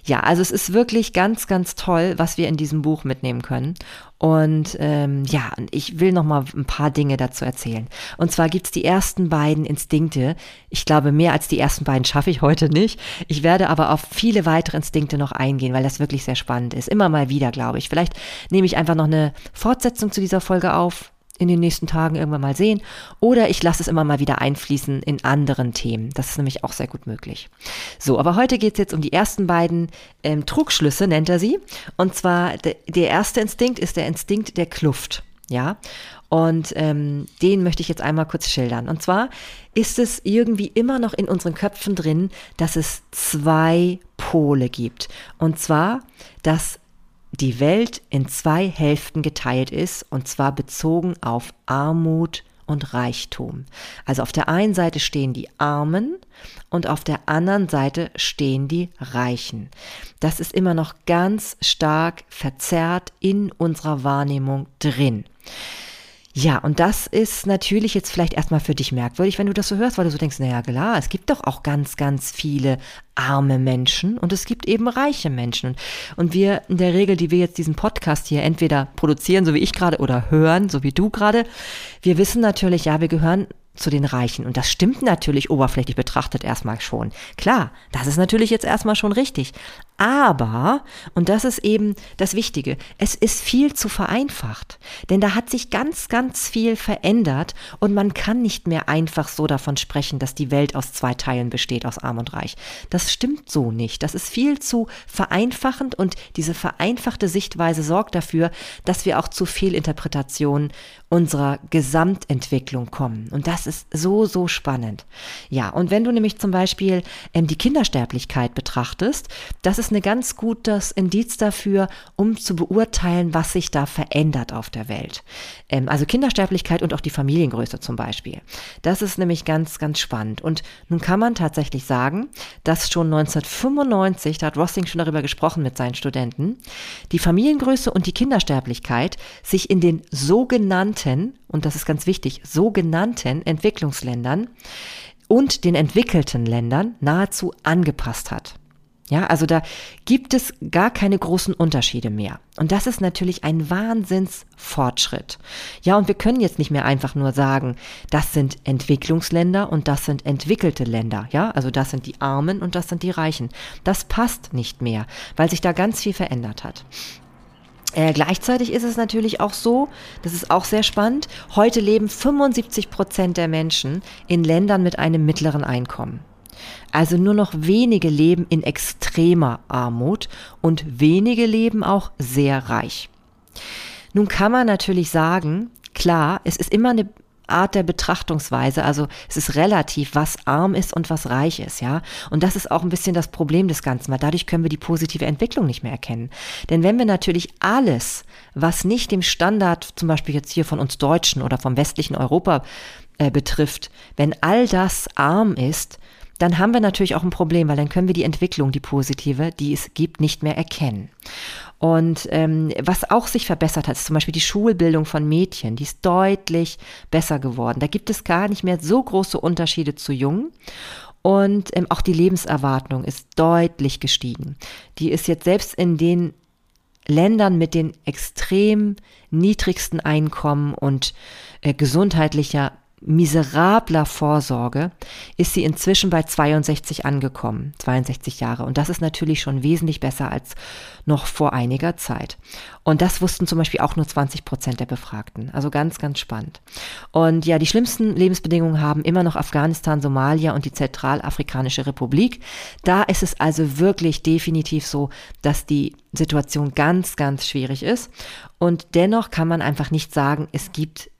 Ja, also es ist wirklich ganz, ganz toll, was wir in diesem Buch mitnehmen können. Und ja, ich will noch mal ein paar Dinge dazu erzählen. Und zwar gibt's die ersten beiden Instinkte. Ich glaube, mehr als die ersten beiden schaffe ich heute nicht. Ich werde aber auf viele weitere Instinkte noch eingehen, weil das wirklich sehr spannend ist. Immer mal wieder, glaube ich. Vielleicht nehme ich einfach noch eine Fortsetzung zu dieser Folge auf. In den nächsten Tagen irgendwann mal sehen. Oder ich lasse es immer mal wieder einfließen in anderen Themen. Das ist nämlich auch sehr gut möglich. So, aber heute geht es jetzt um die ersten beiden Trugschlüsse, nennt er sie. Und zwar, der erste Instinkt ist der Instinkt der Kluft. Ja, und den möchte ich jetzt einmal kurz schildern. Und zwar ist es irgendwie immer noch in unseren Köpfen drin, dass es zwei Pole gibt. Und zwar, dass die Welt in zwei Hälften geteilt ist, und zwar bezogen auf Armut und Reichtum. Also auf der einen Seite stehen die Armen und auf der anderen Seite stehen die Reichen. Das ist immer noch ganz stark verzerrt in unserer Wahrnehmung drin. Ja, und das ist natürlich jetzt vielleicht erstmal für dich merkwürdig, wenn du das so hörst, weil du so denkst, naja, klar, es gibt doch auch ganz, ganz viele arme Menschen und es gibt eben reiche Menschen. Und wir in der Regel, die wir jetzt diesen Podcast hier entweder produzieren, so wie ich gerade, oder hören, so wie du gerade, wir wissen natürlich, ja, wir gehören zu den Reichen. Und das stimmt natürlich oberflächlich betrachtet erstmal schon. Klar, das ist natürlich jetzt erstmal schon richtig. Aber, und das ist eben das Wichtige, es ist viel zu vereinfacht. Denn da hat sich ganz, ganz viel verändert und man kann nicht mehr einfach so davon sprechen, dass die Welt aus zwei Teilen besteht, aus Arm und Reich. Das stimmt so nicht. Das ist viel zu vereinfachend und diese vereinfachte Sichtweise sorgt dafür, dass wir auch zu Fehlinterpretationen unserer Gesamtentwicklung kommen. Und das ist so, so spannend. Ja, und wenn du nämlich zum Beispiel die Kindersterblichkeit betrachtest, das ist ein ganz gutes Indiz dafür, um zu beurteilen, was sich da verändert auf der Welt. Also Kindersterblichkeit und auch die Familiengröße zum Beispiel. Das ist nämlich ganz, ganz spannend. Und nun kann man tatsächlich sagen, dass schon 1995, da hat Rosling schon darüber gesprochen mit seinen Studenten, die Familiengröße und die Kindersterblichkeit sich in den sogenannten, und das ist ganz wichtig, sogenannten Entwicklungsländern und den entwickelten Ländern nahezu angepasst hat. Ja, also da gibt es gar keine großen Unterschiede mehr. Und das ist natürlich ein Wahnsinnsfortschritt. Ja, und wir können jetzt nicht mehr einfach nur sagen, das sind Entwicklungsländer und das sind entwickelte Länder. Ja, also das sind die Armen und das sind die Reichen. Das passt nicht mehr, weil sich da ganz viel verändert hat. Gleichzeitig ist es natürlich auch so, das ist auch sehr spannend, heute leben 75% der Menschen in Ländern mit einem mittleren Einkommen. Also nur noch wenige leben in extremer Armut und wenige leben auch sehr reich. Nun kann man natürlich sagen, klar, es ist immer eine Art der Betrachtungsweise, also es ist relativ, was arm ist und was reich ist, ja. Und das ist auch ein bisschen das Problem des Ganzen, weil dadurch können wir die positive Entwicklung nicht mehr erkennen. Denn wenn wir natürlich alles, was nicht dem Standard, zum Beispiel jetzt hier von uns Deutschen oder vom westlichen Europa betrifft, wenn all das arm ist, dann haben wir natürlich auch ein Problem, weil dann können wir die Entwicklung, die positive, die es gibt, nicht mehr erkennen. Und was auch sich verbessert hat, ist zum Beispiel die Schulbildung von Mädchen, die ist deutlich besser geworden. Da gibt es gar nicht mehr so große Unterschiede zu Jungen. Und auch die Lebenserwartung ist deutlich gestiegen. Die ist jetzt selbst in den Ländern mit den extrem niedrigsten Einkommen und gesundheitlicher miserabler Vorsorge ist sie inzwischen bei 62 angekommen, 62 Jahre. Und das ist natürlich schon wesentlich besser als noch vor einiger Zeit. Und das wussten zum Beispiel auch nur 20% der Befragten. Also ganz, ganz spannend. Und ja, die schlimmsten Lebensbedingungen haben immer noch Afghanistan, Somalia und die Zentralafrikanische Republik. Da ist es also wirklich definitiv so, dass die Situation ganz, ganz schwierig ist. Und dennoch kann man einfach nicht sagen, es gibt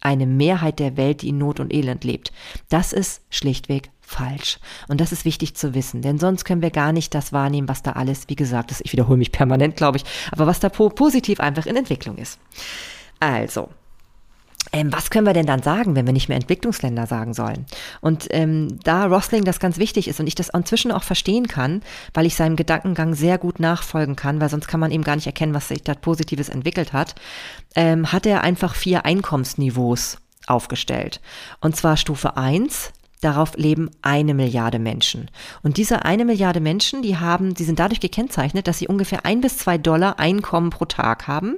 eine Mehrheit der Welt, die in Not und Elend lebt. Das ist schlichtweg falsch. Und das ist wichtig zu wissen, denn sonst können wir gar nicht das wahrnehmen, was da alles, wie gesagt, ist. Ich wiederhole mich permanent, glaube ich, aber was da positiv einfach in Entwicklung ist. Also, was können wir denn dann sagen, wenn wir nicht mehr Entwicklungsländer sagen sollen? Und da Rosling das ganz wichtig ist und ich das inzwischen auch verstehen kann, weil ich seinem Gedankengang sehr gut nachfolgen kann, weil sonst kann man eben gar nicht erkennen, was sich da Positives entwickelt hat, hat er einfach 4 Einkommensniveaus aufgestellt. Und zwar Stufe 1, Darauf leben 1 Milliarde Menschen. Und diese 1 Milliarde Menschen, die sind dadurch gekennzeichnet, dass sie ungefähr $1 bis $2 Einkommen pro Tag haben.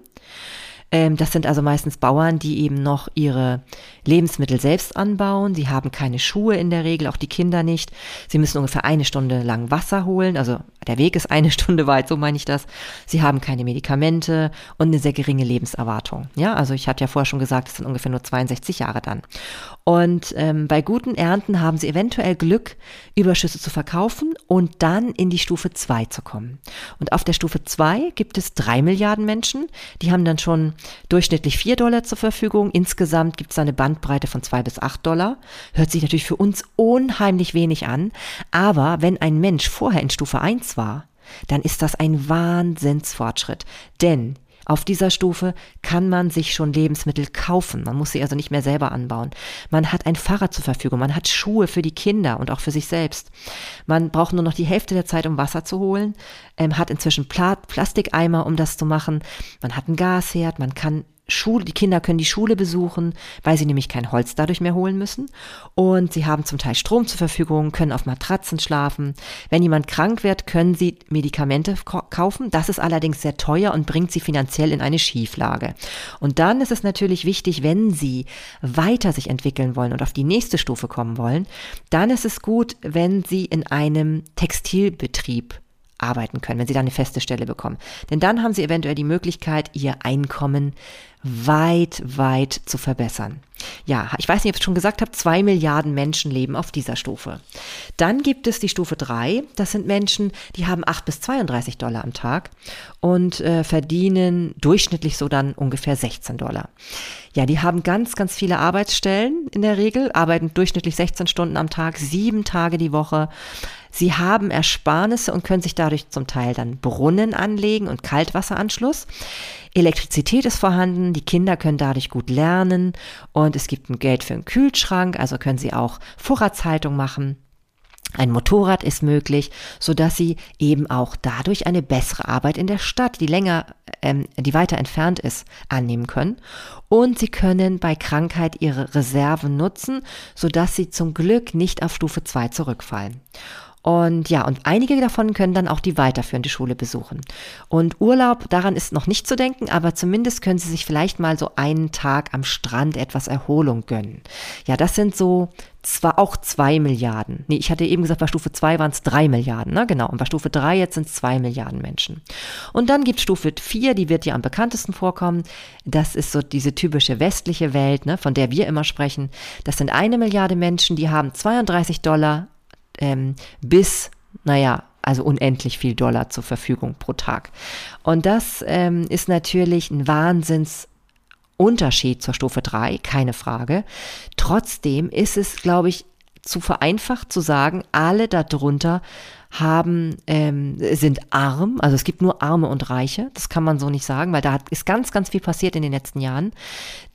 Das sind also meistens Bauern, die eben noch ihre Lebensmittel selbst anbauen. Sie haben keine Schuhe in der Regel, auch die Kinder nicht. Sie müssen ungefähr 1 Stunde lang Wasser holen. Also der Weg ist 1 Stunde weit, so meine ich das. Sie haben keine Medikamente und eine sehr geringe Lebenserwartung. Ja, also ich hatte ja vorher schon gesagt, das sind ungefähr nur 62 Jahre dann. Und bei guten Ernten haben sie eventuell Glück, Überschüsse zu verkaufen und dann in die Stufe 2 zu kommen. Und auf der Stufe 2 gibt es 3 Milliarden Menschen, die haben dann schon durchschnittlich $4 zur Verfügung. Insgesamt gibt es eine Bandbreite von $2 bis $8. Hört sich natürlich für uns unheimlich wenig an. Aber wenn ein Mensch vorher in Stufe 1 war, dann ist das ein Wahnsinnsfortschritt. Denn auf dieser Stufe kann man sich schon Lebensmittel kaufen. Man muss sie also nicht mehr selber anbauen. Man hat ein Fahrrad zur Verfügung. Man hat Schuhe für die Kinder und auch für sich selbst. Man braucht nur noch die Hälfte der Zeit, um Wasser zu holen. Hat inzwischen Plastikeimer, um das zu machen. Man hat einen Gasherd. Man kann die Kinder können die Schule besuchen, weil sie nämlich kein Holz dadurch mehr holen müssen. Und sie haben zum Teil Strom zur Verfügung, können auf Matratzen schlafen. Wenn jemand krank wird, können sie Medikamente kaufen. Das ist allerdings sehr teuer und bringt sie finanziell in eine Schieflage. Und dann ist es natürlich wichtig, wenn sie weiter sich entwickeln wollen und auf die nächste Stufe kommen wollen, dann ist es gut, wenn sie in einem Textilbetrieb arbeiten können, wenn sie dann eine feste Stelle bekommen. Denn dann haben sie eventuell die Möglichkeit, ihr Einkommen weit zu verbessern. Ja, ich weiß nicht, ob ich es schon gesagt habe, 2 Milliarden Menschen leben auf dieser Stufe. Dann gibt es die Stufe 3, das sind Menschen, die haben $8 bis $32 am Tag und verdienen durchschnittlich so dann ungefähr $16. Ja, die haben ganz, ganz viele Arbeitsstellen in der Regel, arbeiten durchschnittlich 16 Stunden am Tag, 7 Tage die Woche. Sie haben Ersparnisse und können sich dadurch zum Teil dann Brunnen anlegen und Kaltwasseranschluss. Elektrizität ist vorhanden, die Kinder können dadurch gut lernen und es gibt ein Geld für einen Kühlschrank, also können sie auch Vorratshaltung machen. Ein Motorrad ist möglich, sodass sie eben auch dadurch eine bessere Arbeit in der Stadt, die weiter entfernt ist, annehmen können. Und sie können bei Krankheit ihre Reserven nutzen, sodass sie zum Glück nicht auf Stufe 2 zurückfallen. Und ja, und einige davon können dann auch die weiterführende Schule besuchen. Und Urlaub, daran ist noch nicht zu denken, aber zumindest können sie sich vielleicht mal so einen Tag am Strand etwas Erholung gönnen. Ja, das sind so zwar auch 2 Milliarden. Nee, ich hatte eben gesagt, bei Stufe 2 waren es 3 Milliarden, ne? Genau. Und bei Stufe 3 jetzt sind es 2 Milliarden Menschen. Und dann gibt es Stufe 4, die wird ja am bekanntesten vorkommen. Das ist so diese typische westliche Welt, ne, von der wir immer sprechen. Das sind 1 Milliarde Menschen, die haben $32 bis, also unendlich viel Dollar zur Verfügung pro Tag. Und das ist natürlich ein Wahnsinnsunterschied zur Stufe 3, keine Frage. Trotzdem ist es, glaube ich, zu vereinfacht zu sagen, alle darunter sind arm. Also es gibt nur Arme und Reiche. Das kann man so nicht sagen, weil da ist ganz, ganz viel passiert in den letzten Jahren.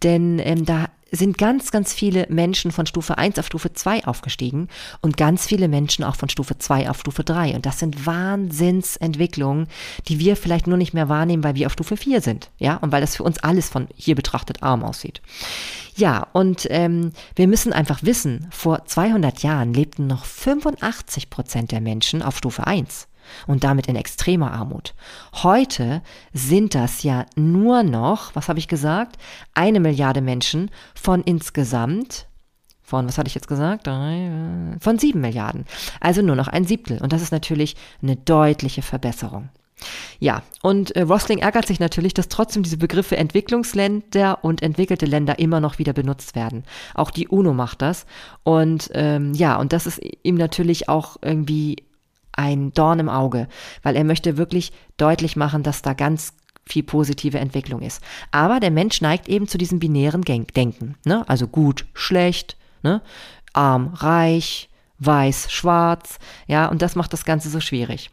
Denn da sind ganz, ganz viele Menschen von Stufe 1 auf Stufe 2 aufgestiegen und ganz viele Menschen auch von Stufe 2 auf Stufe 3. Und das sind Wahnsinnsentwicklungen, die wir vielleicht nur nicht mehr wahrnehmen, weil wir auf Stufe 4 sind. Ja, und weil das für uns alles von hier betrachtet arm aussieht. Ja, und wir müssen einfach wissen, vor 200 Jahren lebten noch 85% der Menschen auf Stufe 1 und damit in extremer Armut. Heute sind das ja nur noch, was habe ich gesagt, 1 Milliarde Menschen von insgesamt, von 7 Milliarden. Also nur noch 1/7. Und das ist natürlich eine deutliche Verbesserung. Ja, und Rosling ärgert sich natürlich, dass trotzdem diese Begriffe Entwicklungsländer und entwickelte Länder immer noch wieder benutzt werden. Auch die UNO macht das. Und und das ist ihm natürlich auch irgendwie ein Dorn im Auge, weil er möchte wirklich deutlich machen, dass da ganz viel positive Entwicklung ist. Aber der Mensch neigt eben zu diesem binären Denken, ne? Also gut, schlecht, ne? Arm, reich, weiß, schwarz, ja, und das macht das Ganze so schwierig.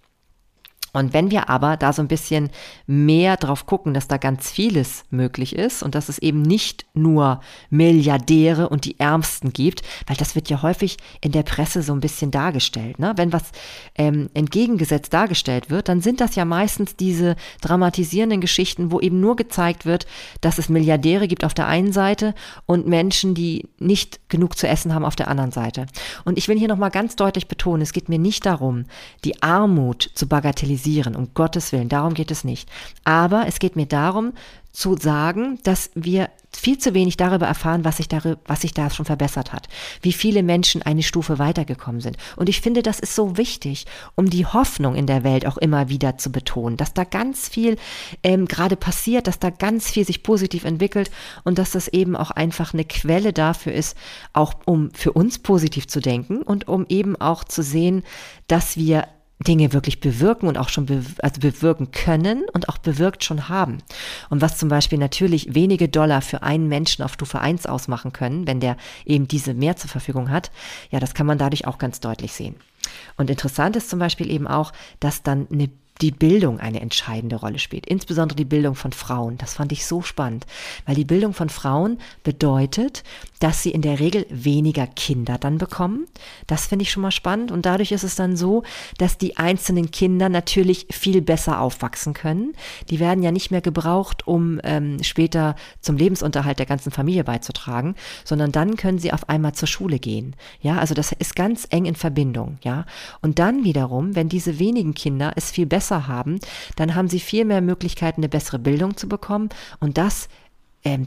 Und wenn wir aber da so ein bisschen mehr drauf gucken, dass da ganz vieles möglich ist und dass es eben nicht nur Milliardäre und die Ärmsten gibt, weil das wird ja häufig in der Presse so ein bisschen dargestellt, ne? Wenn was entgegengesetzt dargestellt wird, dann sind das ja meistens diese dramatisierenden Geschichten, wo eben nur gezeigt wird, dass es Milliardäre gibt auf der einen Seite und Menschen, die nicht genug zu essen haben auf der anderen Seite. Und ich will hier nochmal ganz deutlich betonen, es geht mir nicht darum, die Armut zu bagatellisieren. Um Gottes Willen, darum geht es nicht. Aber es geht mir darum, zu sagen, dass wir viel zu wenig darüber erfahren, was sich da schon verbessert hat, wie viele Menschen eine Stufe weitergekommen sind. Und ich finde, das ist so wichtig, um die Hoffnung in der Welt auch immer wieder zu betonen, dass da ganz viel gerade passiert, dass da ganz viel sich positiv entwickelt und dass das eben auch einfach eine Quelle dafür ist, auch um für uns positiv zu denken und um eben auch zu sehen, dass wir Dinge wirklich bewirken und auch schon bewirken können und auch bewirkt schon haben. Und was zum Beispiel natürlich wenige Dollar für einen Menschen auf Stufe 1 ausmachen können, wenn der eben diese mehr zur Verfügung hat, ja, das kann man dadurch auch ganz deutlich sehen. Und interessant ist zum Beispiel eben auch, dass dann die Bildung eine entscheidende Rolle spielt, insbesondere die Bildung von Frauen. Das fand ich so spannend, weil die Bildung von Frauen bedeutet, dass sie in der Regel weniger Kinder dann bekommen. Das finde ich schon mal spannend und dadurch ist es dann so, dass die einzelnen Kinder natürlich viel besser aufwachsen können. Die werden ja nicht mehr gebraucht, um später zum Lebensunterhalt der ganzen Familie beizutragen, sondern dann können sie auf einmal zur Schule gehen. Ja, also das ist ganz eng in Verbindung. Ja, und dann wiederum, wenn diese wenigen Kinder es viel besser haben, dann haben sie viel mehr Möglichkeiten, eine bessere Bildung zu bekommen und das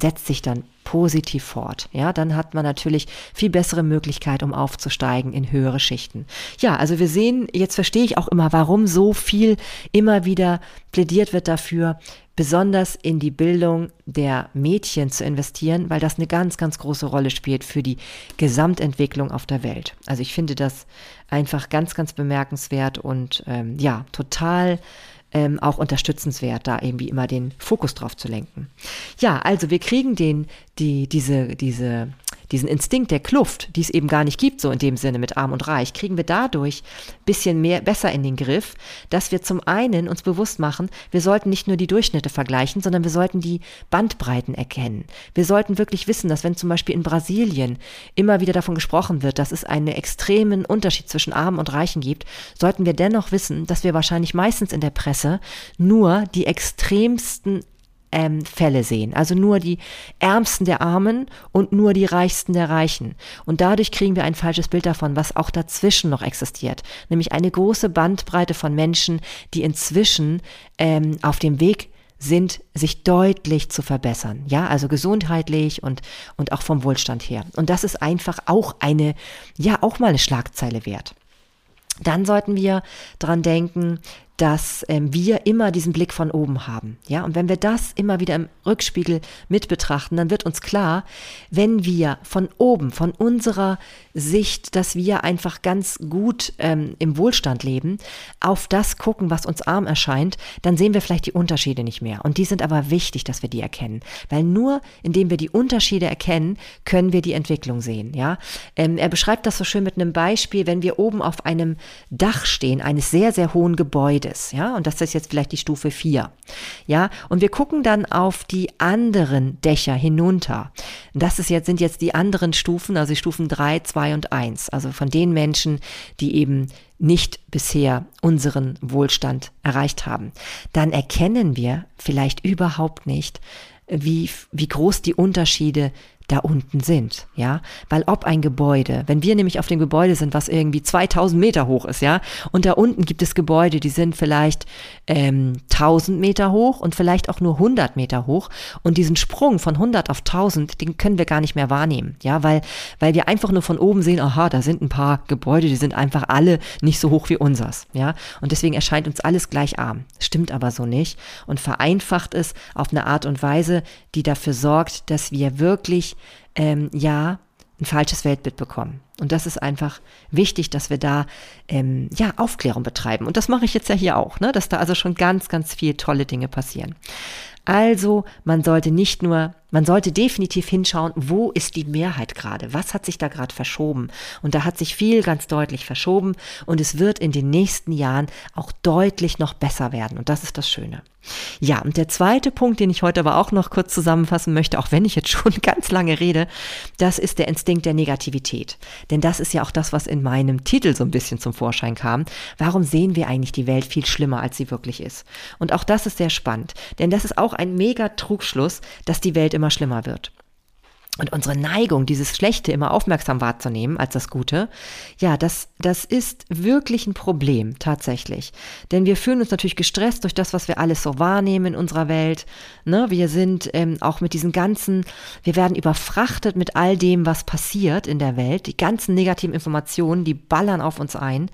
setzt sich dann positiv fort. Ja, dann hat man natürlich viel bessere Möglichkeit, um aufzusteigen in höhere Schichten. Ja, also wir sehen, jetzt verstehe ich auch immer, warum so viel immer wieder plädiert wird dafür, besonders in die Bildung der Mädchen zu investieren, weil das eine ganz, ganz große Rolle spielt für die Gesamtentwicklung auf der Welt. Also ich finde das einfach ganz, ganz bemerkenswert und ja, total auch unterstützenswert, da irgendwie immer den Fokus drauf zu lenken. Ja, also wir kriegen diesen Instinkt der Kluft, die es eben gar nicht gibt, so in dem Sinne mit Arm und Reich, kriegen wir dadurch ein bisschen besser in den Griff, dass wir zum einen uns bewusst machen, wir sollten nicht nur die Durchschnitte vergleichen, sondern wir sollten die Bandbreiten erkennen. Wir sollten wirklich wissen, dass wenn zum Beispiel in Brasilien immer wieder davon gesprochen wird, dass es einen extremen Unterschied zwischen Armen und Reichen gibt, sollten wir dennoch wissen, dass wir wahrscheinlich meistens in der Presse nur die extremsten Fälle sehen. Also nur die Ärmsten der Armen und nur die Reichsten der Reichen. Und dadurch kriegen wir ein falsches Bild davon, was auch dazwischen noch existiert. Nämlich eine große Bandbreite von Menschen, die inzwischen auf dem Weg sind, sich deutlich zu verbessern. Ja, also gesundheitlich und auch vom Wohlstand her. Und das ist einfach auch auch mal eine Schlagzeile wert. Dann sollten wir dran denken, dass wir immer diesen Blick von oben haben. Ja, und wenn wir das immer wieder im Rückspiegel mit betrachten, dann wird uns klar, wenn wir von oben, von unserer Sicht, dass wir einfach ganz gut im Wohlstand leben, auf das gucken, was uns arm erscheint, dann sehen wir vielleicht die Unterschiede nicht mehr. Und die sind aber wichtig, dass wir die erkennen. Weil nur indem wir die Unterschiede erkennen, können wir die Entwicklung sehen. Ja, er beschreibt das so schön mit einem Beispiel, wenn wir oben auf einem Dach stehen, eines sehr, sehr hohen Gebäudes, ja, und das ist jetzt vielleicht die Stufe 4. Ja, und wir gucken dann auf die anderen Dächer hinunter. Das ist jetzt, sind jetzt die anderen Stufen, also die Stufen 3, 2 und 1, also von den Menschen, die eben nicht bisher unseren Wohlstand erreicht haben. Dann erkennen wir vielleicht überhaupt nicht, wie groß die Unterschiede da unten sind, ja, weil ob ein Gebäude, wenn wir nämlich auf dem Gebäude sind, was irgendwie 2000 Meter hoch ist, ja, und da unten gibt es Gebäude, die sind vielleicht 1000 Meter hoch und vielleicht auch nur 100 Meter hoch und diesen Sprung von 100 auf 1000, den können wir gar nicht mehr wahrnehmen, ja, weil wir einfach nur von oben sehen, aha, da sind ein paar Gebäude, die sind einfach alle nicht so hoch wie unseres, ja, und deswegen erscheint uns alles gleich arm, stimmt aber so nicht und vereinfacht es auf eine Art und Weise, die dafür sorgt, dass wir wirklich ein falsches Weltbild bekommen. Und das ist einfach wichtig, dass wir da Aufklärung betreiben. Und das mache ich jetzt ja hier auch, ne? Dass da also schon ganz, ganz viele tolle Dinge passieren. Also man sollte nicht nur Man sollte definitiv hinschauen, wo ist die Mehrheit gerade? Was hat sich da gerade verschoben? Und da hat sich viel ganz deutlich verschoben und es wird in den nächsten Jahren auch deutlich noch besser werden und das ist das Schöne. Ja, und der zweite Punkt, den ich heute aber auch noch kurz zusammenfassen möchte, auch wenn ich jetzt schon ganz lange rede, das ist der Instinkt der Negativität. Denn das ist ja auch das, was in meinem Titel so ein bisschen zum Vorschein kam. Warum sehen wir eigentlich die Welt viel schlimmer, als sie wirklich ist? Und auch das ist sehr spannend, denn das ist auch ein mega Trugschluss, dass die Welt immer schlimmer wird. Und unsere Neigung, dieses Schlechte immer aufmerksam wahrzunehmen als das Gute, ja, das ist wirklich ein Problem, tatsächlich. Denn wir fühlen uns natürlich gestresst durch das, was wir alles so wahrnehmen in unserer Welt. Ne? Wir sind auch mit diesen ganzen, wir werden überfrachtet mit all dem, was passiert in der Welt. Die ganzen negativen Informationen, die ballern auf uns ein.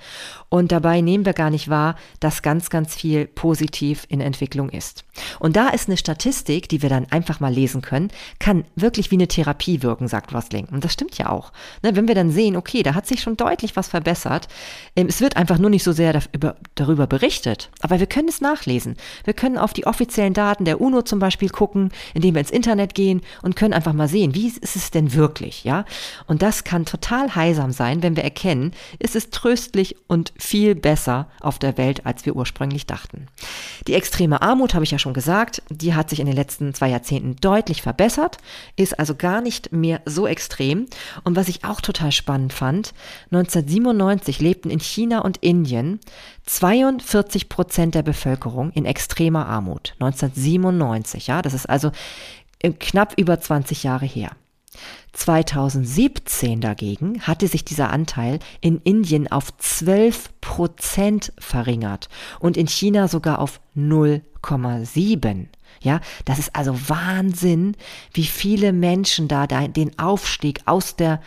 Und dabei nehmen wir gar nicht wahr, dass ganz, ganz viel positiv in Entwicklung ist. Und da ist eine Statistik, die wir dann einfach mal lesen können, kann wirklich wie eine Therapie wirken, sagt Rosling. Und das stimmt ja auch. Ne, wenn wir dann sehen, okay, da hat sich schon deutlich was verbessert. Es wird einfach nur nicht so sehr darüber berichtet. Aber wir können es nachlesen. Wir können auf die offiziellen Daten der UNO zum Beispiel gucken, indem wir ins Internet gehen und können einfach mal sehen, wie ist es denn wirklich, ja? Und das kann total heilsam sein, wenn wir erkennen, es ist tröstlich und viel besser auf der Welt, als wir ursprünglich dachten. Die extreme Armut, habe ich ja schon gesagt, die hat sich in den letzten 2 Jahrzehnten deutlich verbessert, ist also gar nicht mehr so extrem. Und was ich auch total spannend fand, 1997 lebten in China und Indien 42% der Bevölkerung in extremer Armut. 1997, ja, das ist also knapp über 20 Jahre her. 2017 dagegen hatte sich dieser Anteil in Indien auf 12% verringert und in China sogar auf 0,7%. Ja, das ist also Wahnsinn, wie viele Menschen da den Aufstieg aus der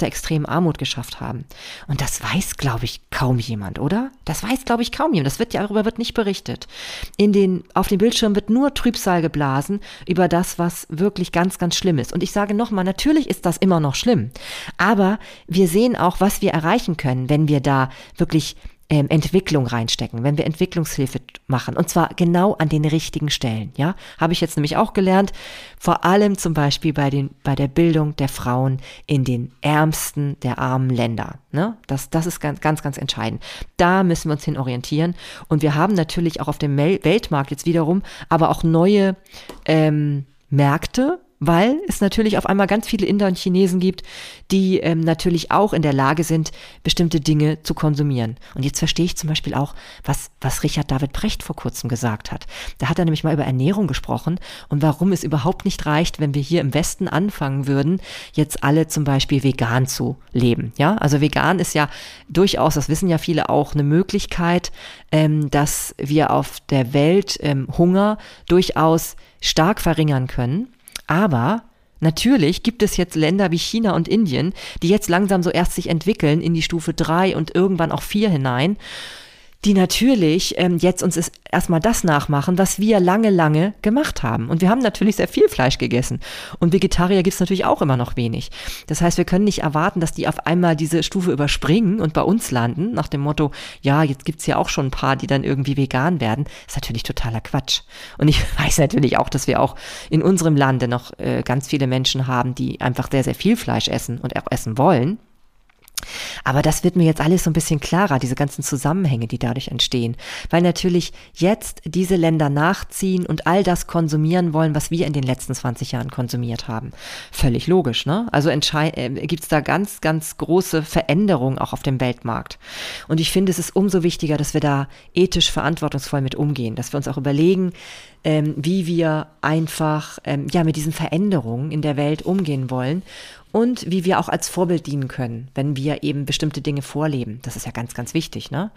extremen Armut geschafft haben. Und das weiß, glaube ich, kaum jemand, oder? Das weiß, glaube ich, kaum jemand. Darüber wird nicht berichtet. Auf dem Bildschirm wird nur Trübsal geblasen über das, was wirklich ganz, ganz schlimm ist. Und ich sage nochmal, natürlich ist das immer noch schlimm. Aber wir sehen auch, was wir erreichen können, wenn wir da wirklich Entwicklung reinstecken, wenn wir Entwicklungshilfe machen und zwar genau an den richtigen Stellen, ja, habe ich jetzt nämlich auch gelernt, vor allem zum Beispiel bei der Bildung der Frauen in den ärmsten der armen Länder, ne, das ist ganz, ganz, ganz entscheidend, da müssen wir uns hin orientieren und wir haben natürlich auch auf dem Weltmarkt jetzt wiederum, aber auch neue Märkte, weil es natürlich auf einmal ganz viele Inder und Chinesen gibt, die natürlich auch in der Lage sind, bestimmte Dinge zu konsumieren. Und jetzt verstehe ich zum Beispiel auch, was Richard David Precht vor kurzem gesagt hat. Da hat er nämlich mal über Ernährung gesprochen und warum es überhaupt nicht reicht, wenn wir hier im Westen anfangen würden, jetzt alle zum Beispiel vegan zu leben. Ja, also vegan ist ja durchaus, das wissen ja viele auch, eine Möglichkeit, dass wir auf der Welt Hunger durchaus stark verringern können. Aber natürlich gibt es jetzt Länder wie China und Indien, die jetzt langsam so erst sich entwickeln in die Stufe 3 und irgendwann auch 4 hinein, die natürlich jetzt uns erstmal das nachmachen, was wir lange, lange gemacht haben. Und wir haben natürlich sehr viel Fleisch gegessen. Und Vegetarier gibt es natürlich auch immer noch wenig. Das heißt, wir können nicht erwarten, dass die auf einmal diese Stufe überspringen und bei uns landen, nach dem Motto, ja, jetzt gibt's ja auch schon ein paar, die dann irgendwie vegan werden. Das ist natürlich totaler Quatsch. Und ich weiß natürlich auch, dass wir auch in unserem Lande noch ganz viele Menschen haben, die einfach sehr, sehr viel Fleisch essen und auch essen wollen. Aber das wird mir jetzt alles so ein bisschen klarer, diese ganzen Zusammenhänge, die dadurch entstehen, weil natürlich jetzt diese Länder nachziehen und all das konsumieren wollen, was wir in den letzten 20 Jahren konsumiert haben. Völlig logisch, ne? Also gibt es da ganz, ganz große Veränderungen auch auf dem Weltmarkt. Und ich finde, es ist umso wichtiger, dass wir da ethisch verantwortungsvoll mit umgehen, dass wir uns auch überlegen, wie wir einfach mit diesen Veränderungen in der Welt umgehen wollen. Und wie wir auch als Vorbild dienen können, wenn wir eben bestimmte Dinge vorleben. Das ist ja ganz, ganz wichtig, ne?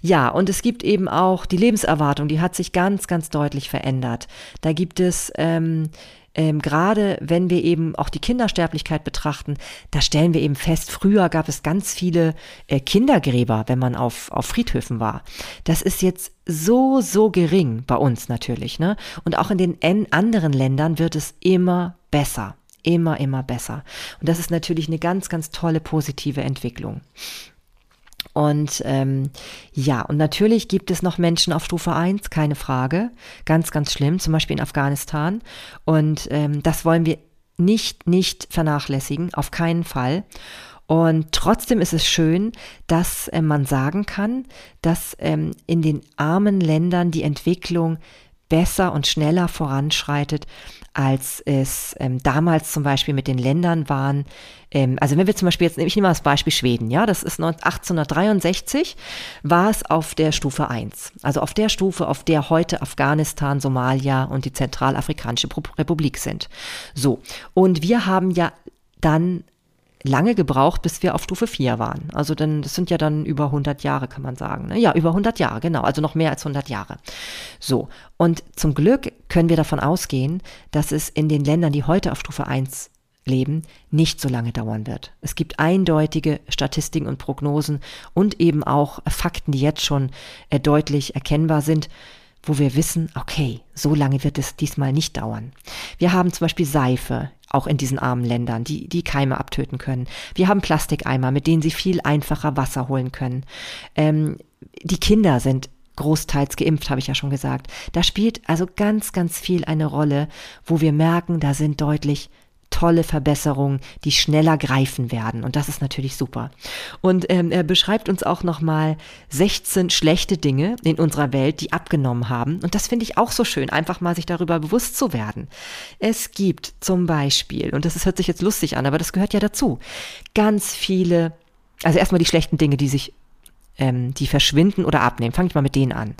Ja, und es gibt eben auch die Lebenserwartung, die hat sich ganz, ganz deutlich verändert. Da gibt es gerade wenn wir eben auch die Kindersterblichkeit betrachten, da stellen wir eben fest, früher gab es ganz viele Kindergräber, wenn man auf Friedhöfen war. Das ist jetzt so, so gering bei uns natürlich, ne? Und auch in den anderen Ländern wird es immer besser. Immer, immer besser. Und das ist natürlich eine ganz, ganz tolle positive Entwicklung. Und ja, und natürlich gibt es noch Menschen auf Stufe 1, keine Frage, ganz, ganz schlimm, zum Beispiel in Afghanistan. Und das wollen wir nicht vernachlässigen, auf keinen Fall. Und trotzdem ist es schön, dass man sagen kann, dass in den armen Ländern die Entwicklung besser und schneller voranschreitet, als es damals zum Beispiel mit den Ländern waren. Also wenn wir zum Beispiel, jetzt nehme ich mal das Beispiel Schweden, ja, das ist 1863, war es auf der Stufe 1, also auf der Stufe, auf der heute Afghanistan, Somalia und die Zentralafrikanische Republik sind. So, und wir haben ja dann lange gebraucht, bis wir auf Stufe 4 waren. Also dann, das sind ja dann über 100 Jahre, kann man sagen. Ne? Ja, über 100 Jahre, genau. Also noch mehr als 100 Jahre. So. Und zum Glück können wir davon ausgehen, dass es in den Ländern, die heute auf Stufe 1 leben, nicht so lange dauern wird. Es gibt eindeutige Statistiken und Prognosen und eben auch Fakten, die jetzt schon deutlich erkennbar sind, wo wir wissen, okay, so lange wird es diesmal nicht dauern. Wir haben zum Beispiel Seife, auch in diesen armen Ländern, die Keime abtöten können. Wir haben Plastikeimer, mit denen sie viel einfacher Wasser holen können. Die Kinder sind großteils geimpft, habe ich ja schon gesagt. Da spielt also ganz, ganz viel eine Rolle, wo wir merken, da sind deutlich tolle Verbesserungen, die schneller greifen werden. Und das ist natürlich super. Und er beschreibt uns auch nochmal 16 schlechte Dinge in unserer Welt, die abgenommen haben. Und das finde ich auch so schön, einfach mal sich darüber bewusst zu werden. Es gibt zum Beispiel, und das hört sich jetzt lustig an, aber das gehört ja dazu, ganz viele, also erstmal die schlechten Dinge, die verschwinden oder abnehmen. Fange ich mal mit denen an.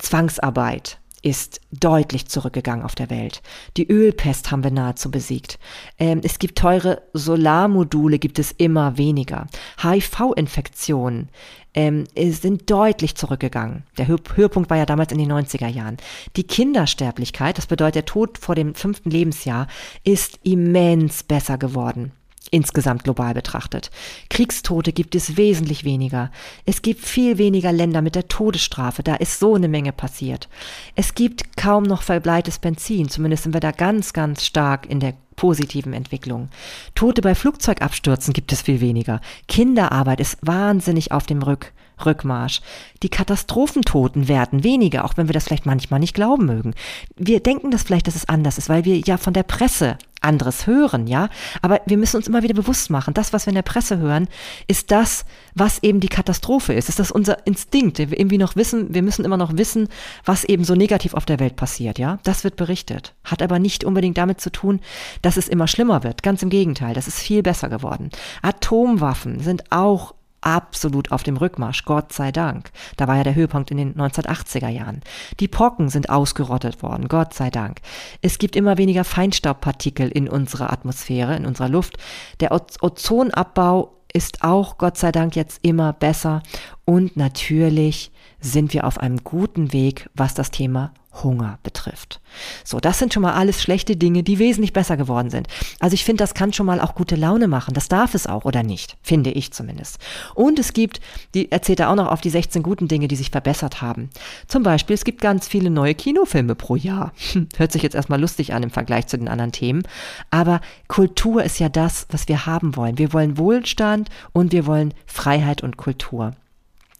Zwangsarbeit ist deutlich zurückgegangen auf der Welt. Die Ölpest haben wir nahezu besiegt. Es gibt teure Solarmodule, gibt es immer weniger. HIV-Infektionen sind deutlich zurückgegangen. Der Höhepunkt war ja damals in den 90er Jahren. Die Kindersterblichkeit, das bedeutet der Tod vor dem 5. Lebensjahr, ist immens besser geworden. Insgesamt global betrachtet. Kriegstote gibt es wesentlich weniger. Es gibt viel weniger Länder mit der Todesstrafe. Da ist so eine Menge passiert. Es gibt kaum noch verbleites Benzin. Zumindest sind wir da ganz, ganz stark in der positiven Entwicklung. Tote bei Flugzeugabstürzen gibt es viel weniger. Kinderarbeit ist wahnsinnig auf dem Rückmarsch. Die Katastrophentoten werden weniger, auch wenn wir das vielleicht manchmal nicht glauben mögen. Wir denken das vielleicht, dass es anders ist, weil wir ja von der Presse anderes hören, ja. Aber wir müssen uns immer wieder bewusst machen, das, was wir in der Presse hören, ist das, was eben die Katastrophe ist. Ist das unser Instinkt, den wir irgendwie noch wissen, wir müssen immer noch wissen, was eben so negativ auf der Welt passiert, ja. Das wird berichtet. Hat aber nicht unbedingt damit zu tun, dass es immer schlimmer wird. Ganz im Gegenteil, das ist viel besser geworden. Atomwaffen sind auch absolut auf dem Rückmarsch, Gott sei Dank. Da war ja der Höhepunkt in den 1980er Jahren. Die Pocken sind ausgerottet worden, Gott sei Dank. Es gibt immer weniger Feinstaubpartikel in unserer Atmosphäre, in unserer Luft. Der Ozonabbau ist auch, Gott sei Dank, jetzt immer besser. Und natürlich sind wir auf einem guten Weg, was das Thema Hunger betrifft. So, das sind schon mal alles schlechte Dinge, die wesentlich besser geworden sind. Also ich finde, das kann schon mal auch gute Laune machen. Das darf es auch, oder nicht? Finde ich zumindest. Und es gibt, die erzählt er auch noch auf die 16 guten Dinge, die sich verbessert haben. Zum Beispiel, es gibt ganz viele neue Kinofilme pro Jahr. Hört sich jetzt erstmal lustig an im Vergleich zu den anderen Themen. Aber Kultur ist ja das, was wir haben wollen. Wir wollen Wohlstand und wir wollen Freiheit und Kultur.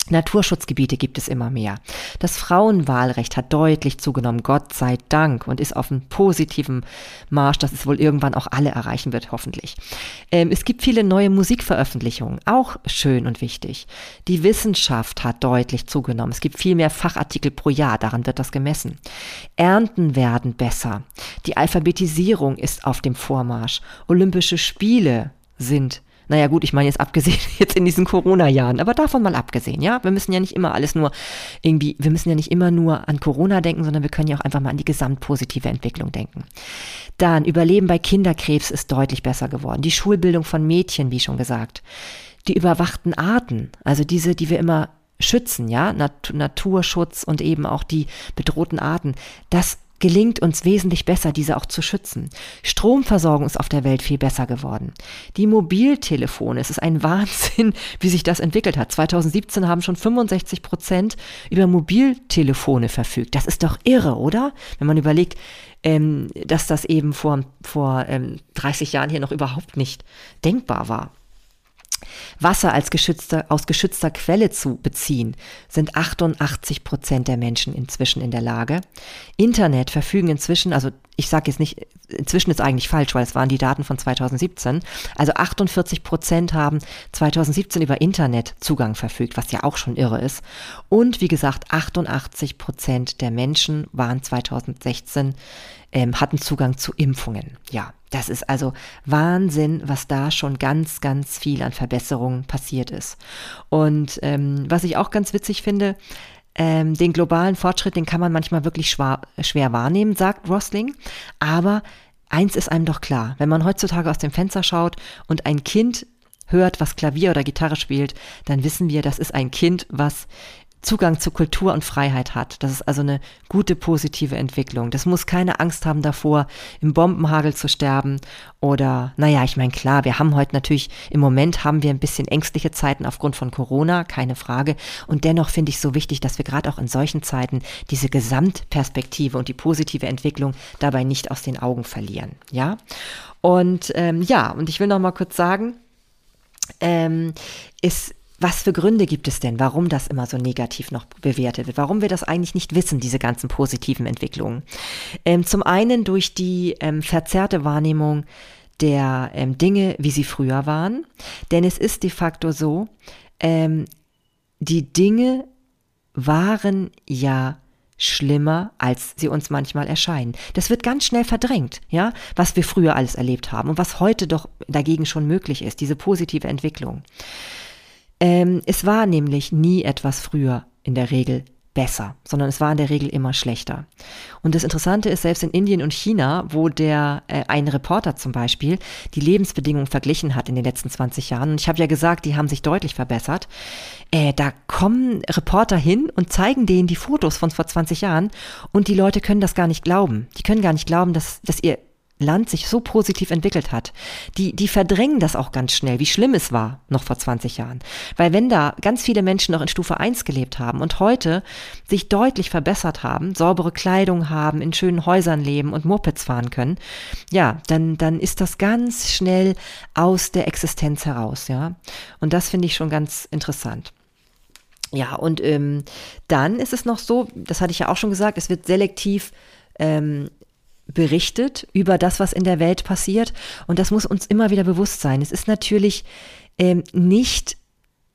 Naturschutzgebiete gibt es immer mehr. Das Frauenwahlrecht hat deutlich zugenommen, Gott sei Dank, und ist auf einem positiven Marsch, dass es wohl irgendwann auch alle erreichen wird, hoffentlich. Es gibt viele neue Musikveröffentlichungen, auch schön und wichtig. Die Wissenschaft hat deutlich zugenommen. Es gibt viel mehr Fachartikel pro Jahr, daran wird das gemessen. Ernten werden besser. Die Alphabetisierung ist auf dem Vormarsch. Olympische Spiele sind, naja gut, ich meine jetzt abgesehen jetzt in diesen Corona-Jahren, aber davon mal abgesehen, ja. Wir müssen ja nicht immer alles nur irgendwie, wir müssen ja nicht immer nur an Corona denken, sondern wir können ja auch einfach mal an die gesamtpositive Entwicklung denken. Dann, Überleben bei Kinderkrebs ist deutlich besser geworden. Die Schulbildung von Mädchen, wie schon gesagt. Die überwachten Arten, also diese, die wir immer schützen, ja, Naturschutz und eben auch die bedrohten Arten, das gelingt uns wesentlich besser, diese auch zu schützen. Stromversorgung ist auf der Welt viel besser geworden. Die Mobiltelefone, es ist ein Wahnsinn, wie sich das entwickelt hat. 2017 haben schon 65% über Mobiltelefone verfügt. Das ist doch irre, oder? Wenn man überlegt, dass das eben vor 30 Jahren hier noch überhaupt nicht denkbar war. Wasser als aus geschützter Quelle zu beziehen, sind 88% der Menschen inzwischen in der Lage. Internet verfügen inzwischen, also ich sage jetzt nicht, inzwischen ist eigentlich falsch, weil es waren die Daten von 2017, also 48% haben 2017 über Internet Zugang verfügt, was ja auch schon irre ist. Und wie gesagt, 88% der Menschen waren 2016 hatten Zugang zu Impfungen. Ja, das ist also Wahnsinn, was da schon ganz, ganz viel an Verbesserungen passiert ist. Und was ich auch ganz witzig finde, den globalen Fortschritt, den kann man manchmal wirklich schwer wahrnehmen, sagt Rosling. Aber eins ist einem doch klar, wenn man heutzutage aus dem Fenster schaut und ein Kind hört, was Klavier oder Gitarre spielt, dann wissen wir, das ist ein Kind, was Zugang zu Kultur und Freiheit hat. Das ist also eine gute, positive Entwicklung. Das muss keine Angst haben davor, im Bombenhagel zu sterben oder, naja, ich meine, klar, wir haben heute natürlich, im Moment haben wir ein bisschen ängstliche Zeiten aufgrund von Corona, keine Frage. Und dennoch finde ich so wichtig, dass wir gerade auch in solchen Zeiten diese Gesamtperspektive und die positive Entwicklung dabei nicht aus den Augen verlieren. Ja, und ich will noch mal kurz sagen, was für Gründe gibt es denn, warum das immer so negativ noch bewertet wird, warum wir das eigentlich nicht wissen, diese ganzen positiven Entwicklungen? Zum einen durch die verzerrte Wahrnehmung der Dinge, wie sie früher waren, denn es ist de facto so, die Dinge waren ja schlimmer, als sie uns manchmal erscheinen. Das wird ganz schnell verdrängt, ja, was wir früher alles erlebt haben und was heute doch dagegen schon möglich ist, diese positive Entwicklung. Es war nämlich nie etwas früher in der Regel besser, sondern es war in der Regel immer schlechter. Und das Interessante ist, selbst in Indien und China, wo ein Reporter zum Beispiel die Lebensbedingungen verglichen hat in den letzten 20 Jahren, und ich habe ja gesagt, die haben sich deutlich verbessert, da kommen Reporter hin und zeigen denen die Fotos von vor 20 Jahren und die Leute können das gar nicht glauben. Die können gar nicht glauben, dass ihr Land sich so positiv entwickelt hat. Die verdrängen das auch ganz schnell, wie schlimm es war, noch vor 20 Jahren. Weil wenn da ganz viele Menschen noch in Stufe 1 gelebt haben und heute sich deutlich verbessert haben, saubere Kleidung haben, in schönen Häusern leben und Mopeds fahren können, ja, dann ist das ganz schnell aus der Existenz heraus, ja. Und das finde ich schon ganz interessant. Ja, und dann ist es noch so, das hatte ich ja auch schon gesagt, es wird selektiv berichtet über das, was in der Welt passiert. Und das muss uns immer wieder bewusst sein. Es ist natürlich das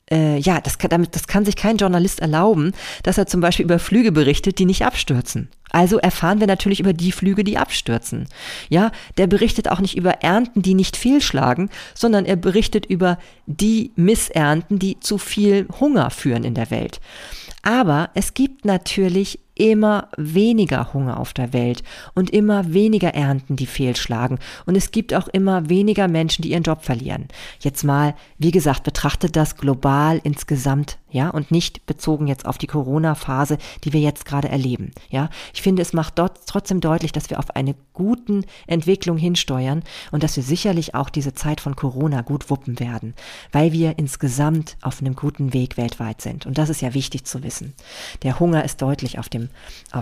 kann sich kein Journalist erlauben, dass er zum Beispiel über Flüge berichtet, die nicht abstürzen. Also erfahren wir natürlich über die Flüge, die abstürzen. Ja, der berichtet auch nicht über Ernten, die nicht fehlschlagen, sondern er berichtet über die Missernten, die zu viel Hunger führen in der Welt. Aber es gibt natürlich immer weniger Hunger auf der Welt und immer weniger Ernten, die fehlschlagen. Und es gibt auch immer weniger Menschen, die ihren Job verlieren. Jetzt mal, wie gesagt, betrachtet das global insgesamt, ja, und nicht bezogen jetzt auf die Corona-Phase, die wir jetzt gerade erleben, ja. Ich finde, es macht dort trotzdem deutlich, dass wir auf eine gute Entwicklung hinsteuern und dass wir sicherlich auch diese Zeit von Corona gut wuppen werden, weil wir insgesamt auf einem guten Weg weltweit sind. Und das ist ja wichtig zu wissen. Der Hunger ist deutlich auf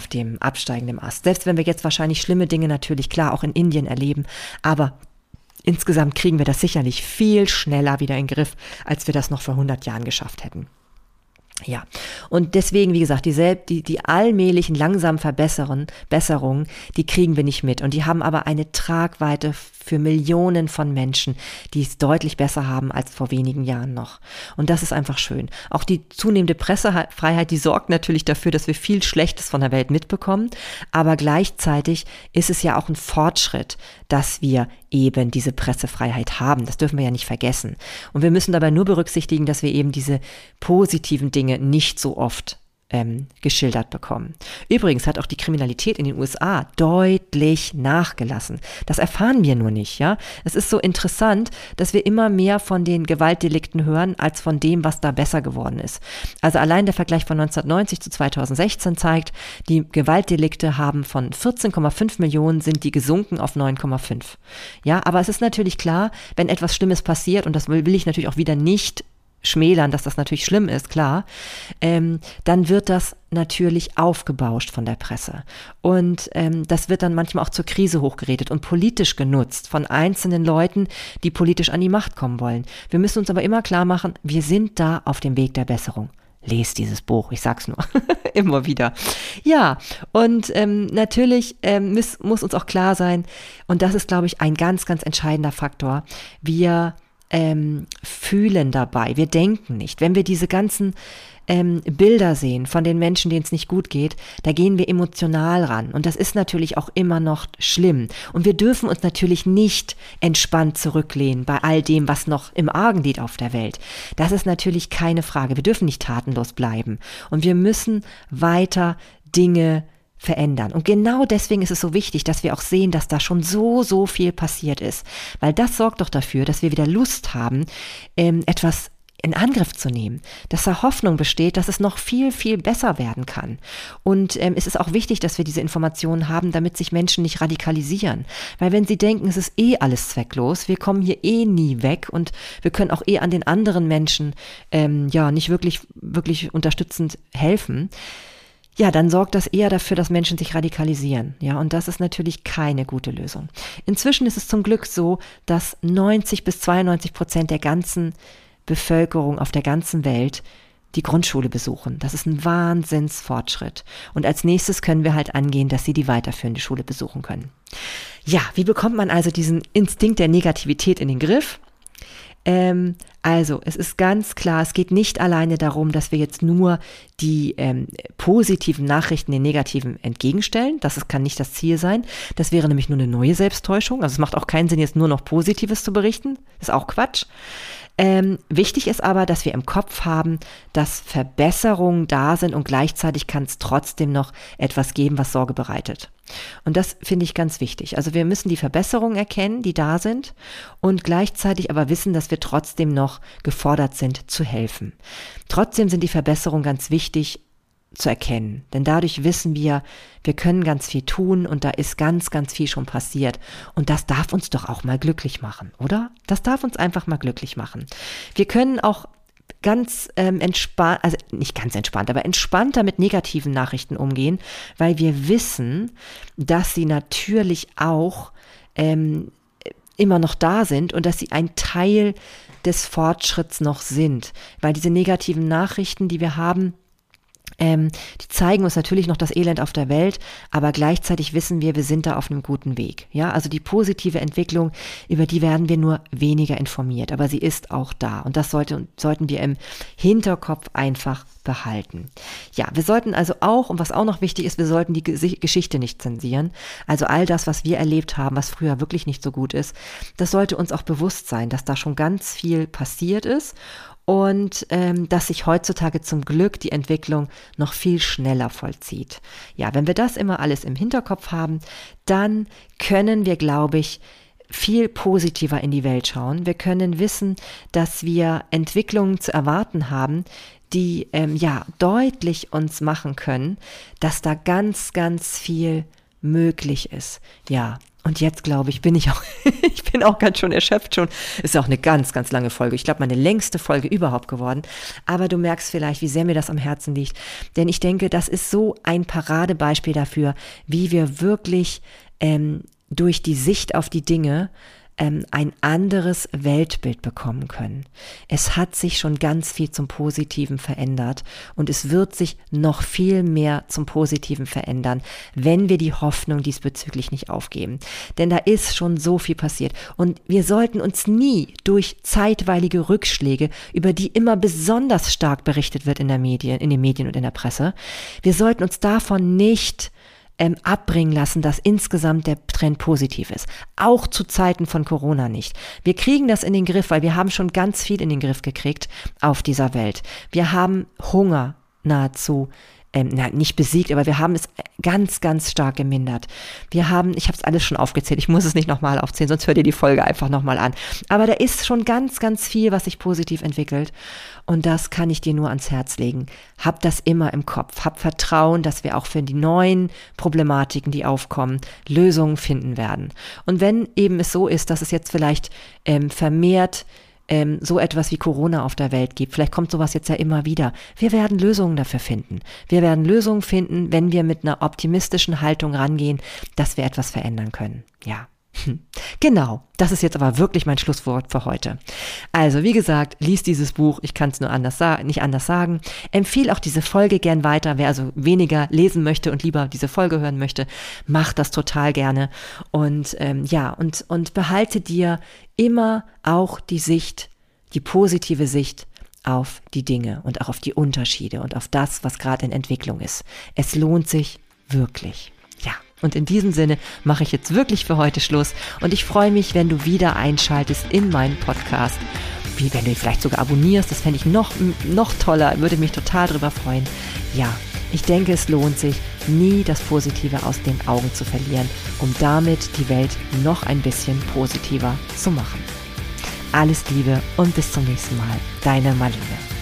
dem absteigenden Ast. Selbst wenn wir jetzt wahrscheinlich schlimme Dinge natürlich klar auch in Indien erleben, aber insgesamt kriegen wir das sicherlich viel schneller wieder in den Griff, als wir das noch vor 100 Jahren geschafft hätten. Ja, und deswegen, wie gesagt, die allmählichen, langsamen Besserungen, die kriegen wir nicht mit. Und die haben aber eine Tragweite für Millionen von Menschen, die es deutlich besser haben als vor wenigen Jahren noch. Und das ist einfach schön. Auch die zunehmende Pressefreiheit, die sorgt natürlich dafür, dass wir viel Schlechtes von der Welt mitbekommen. Aber gleichzeitig ist es ja auch ein Fortschritt, dass wir eben diese Pressefreiheit haben. Das dürfen wir ja nicht vergessen. Und wir müssen dabei nur berücksichtigen, dass wir eben diese positiven Dinge nicht so oft geschildert bekommen. Übrigens hat auch die Kriminalität in den USA deutlich nachgelassen. Das erfahren wir nur nicht, ja. Es ist so interessant, dass wir immer mehr von den Gewaltdelikten hören, als von dem, was da besser geworden ist. Also allein der Vergleich von 1990 zu 2016 zeigt, die Gewaltdelikte haben von 14,5 Millionen sind die gesunken auf 9,5. Ja, aber es ist natürlich klar, wenn etwas Schlimmes passiert, und das will ich natürlich auch wieder nicht schmälern, dass das natürlich schlimm ist, klar, dann wird das natürlich aufgebauscht von der Presse. Und das wird dann manchmal auch zur Krise hochgeredet und politisch genutzt von einzelnen Leuten, die politisch an die Macht kommen wollen. Wir müssen uns aber immer klar machen, wir sind da auf dem Weg der Besserung. Lest dieses Buch, ich sag's nur, immer wieder. Ja, und natürlich muss uns auch klar sein, und das ist, glaube ich, ein ganz, ganz entscheidender Faktor, wir fühlen dabei, wir denken nicht. Wenn wir diese ganzen Bilder sehen von den Menschen, denen es nicht gut geht, da gehen wir emotional ran. Und das ist natürlich auch immer noch schlimm. Und wir dürfen uns natürlich nicht entspannt zurücklehnen bei all dem, was noch im Argen liegt auf der Welt. Das ist natürlich keine Frage. Wir dürfen nicht tatenlos bleiben. Und wir müssen weiter Dinge verändern. Und genau deswegen ist es so wichtig, dass wir auch sehen, dass da schon so, so viel passiert ist. Weil das sorgt doch dafür, dass wir wieder Lust haben, etwas in Angriff zu nehmen. Dass da Hoffnung besteht, dass es noch viel, viel besser werden kann. Und es ist auch wichtig, dass wir diese Informationen haben, damit sich Menschen nicht radikalisieren. Weil wenn sie denken, es ist eh alles zwecklos, wir kommen hier eh nie weg und wir können auch eh an den anderen Menschen nicht wirklich unterstützend helfen, ja, dann sorgt das eher dafür, dass Menschen sich radikalisieren. Ja, und das ist natürlich keine gute Lösung. Inzwischen ist es zum Glück so, dass 90-92% der ganzen Bevölkerung auf der ganzen Welt die Grundschule besuchen. Das ist ein Wahnsinnsfortschritt. Und als nächstes können wir halt angehen, dass sie die weiterführende Schule besuchen können. Ja, wie bekommt man also diesen Instinkt der Negativität in den Griff? Also, es ist ganz klar, es geht nicht alleine darum, dass wir jetzt nur die positiven Nachrichten den negativen entgegenstellen. Das kann nicht das Ziel sein. Das wäre nämlich nur eine neue Selbsttäuschung. Also es macht auch keinen Sinn, jetzt nur noch Positives zu berichten. Ist auch Quatsch. Wichtig ist aber, dass wir im Kopf haben, dass Verbesserungen da sind und gleichzeitig kann es trotzdem noch etwas geben, was Sorge bereitet. Und das finde ich ganz wichtig. Also wir müssen die Verbesserungen erkennen, die da sind und gleichzeitig aber wissen, dass wir trotzdem noch gefordert sind, zu helfen. Trotzdem sind die Verbesserungen ganz wichtig zu erkennen, denn dadurch wissen wir, wir können ganz viel tun und da ist ganz, ganz viel schon passiert und das darf uns doch auch mal glücklich machen, oder? Das darf uns einfach mal glücklich machen. Wir können auch ganz entspannter mit negativen Nachrichten umgehen, weil wir wissen, dass sie natürlich auch immer noch da sind und dass sie ein Teil des Fortschritts noch sind, weil diese negativen Nachrichten, die wir haben, die zeigen uns natürlich noch das Elend auf der Welt, aber gleichzeitig wissen wir sind da auf einem guten Weg. Ja, also die positive Entwicklung, über die werden wir nur weniger informiert, aber sie ist auch da und das sollten wir im Hinterkopf einfach behalten. Ja, wir sollten also auch, und was auch noch wichtig ist, wir sollten die Geschichte nicht zensieren. Also all das, was wir erlebt haben, was früher wirklich nicht so gut ist, das sollte uns auch bewusst sein, dass da schon ganz viel passiert ist. Und dass sich heutzutage zum Glück die Entwicklung noch viel schneller vollzieht. Ja, wenn wir das immer alles im Hinterkopf haben, dann können wir, glaube ich, viel positiver in die Welt schauen. Wir können wissen, dass wir Entwicklungen zu erwarten haben, die deutlich uns machen können, dass da ganz, ganz viel möglich ist. Ja. Und jetzt, glaube ich, bin ich auch ganz schön erschöpft schon. Ist auch eine ganz, ganz lange Folge. Ich glaube, meine längste Folge überhaupt geworden. Aber du merkst vielleicht, wie sehr mir das am Herzen liegt. Denn ich denke, das ist so ein Paradebeispiel dafür, wie wir wirklich durch die Sicht auf die Dinge ein anderes Weltbild bekommen können. Es hat sich schon ganz viel zum Positiven verändert und es wird sich noch viel mehr zum Positiven verändern, wenn wir die Hoffnung diesbezüglich nicht aufgeben. Denn da ist schon so viel passiert und wir sollten uns nie durch zeitweilige Rückschläge, über die immer besonders stark berichtet wird in den Medien und in der Presse, wir sollten uns davon nicht abbringen lassen, dass insgesamt der Trend positiv ist. Auch zu Zeiten von Corona nicht. Wir kriegen das in den Griff, weil wir haben schon ganz viel in den Griff gekriegt auf dieser Welt. Wir haben Hunger nahezu nicht besiegt, aber wir haben es ganz, ganz stark gemindert. Ich habe es alles schon aufgezählt, ich muss es nicht nochmal aufzählen, sonst hört ihr die Folge einfach nochmal an. Aber da ist schon ganz, ganz viel, was sich positiv entwickelt und das kann ich dir nur ans Herz legen. Hab das immer im Kopf, hab Vertrauen, dass wir auch für die neuen Problematiken, die aufkommen, Lösungen finden werden. Und wenn eben es so ist, dass es jetzt vielleicht vermehrt so etwas wie Corona auf der Welt gibt. Vielleicht kommt sowas jetzt ja immer wieder. Wir werden Lösungen dafür finden. Wir werden Lösungen finden, wenn wir mit einer optimistischen Haltung rangehen, dass wir etwas verändern können. Ja. Genau, das ist jetzt aber wirklich mein Schlusswort für heute. Also wie gesagt, lies dieses Buch, ich kann es nur nicht anders sagen. Empfehle auch diese Folge gern weiter, wer also weniger lesen möchte und lieber diese Folge hören möchte, macht das total gerne. Und und behalte dir immer auch die Sicht, die positive Sicht auf die Dinge und auch auf die Unterschiede und auf das, was gerade in Entwicklung ist. Es lohnt sich wirklich. Ja. Und in diesem Sinne mache ich jetzt wirklich für heute Schluss und ich freue mich, wenn du wieder einschaltest in meinen Podcast. Wie wenn du ihn vielleicht sogar abonnierst, das fände ich noch toller, würde mich total drüber freuen. Ja, ich denke, es lohnt sich, nie das Positive aus den Augen zu verlieren, um damit die Welt noch ein bisschen positiver zu machen. Alles Liebe und bis zum nächsten Mal. Deine Marlene.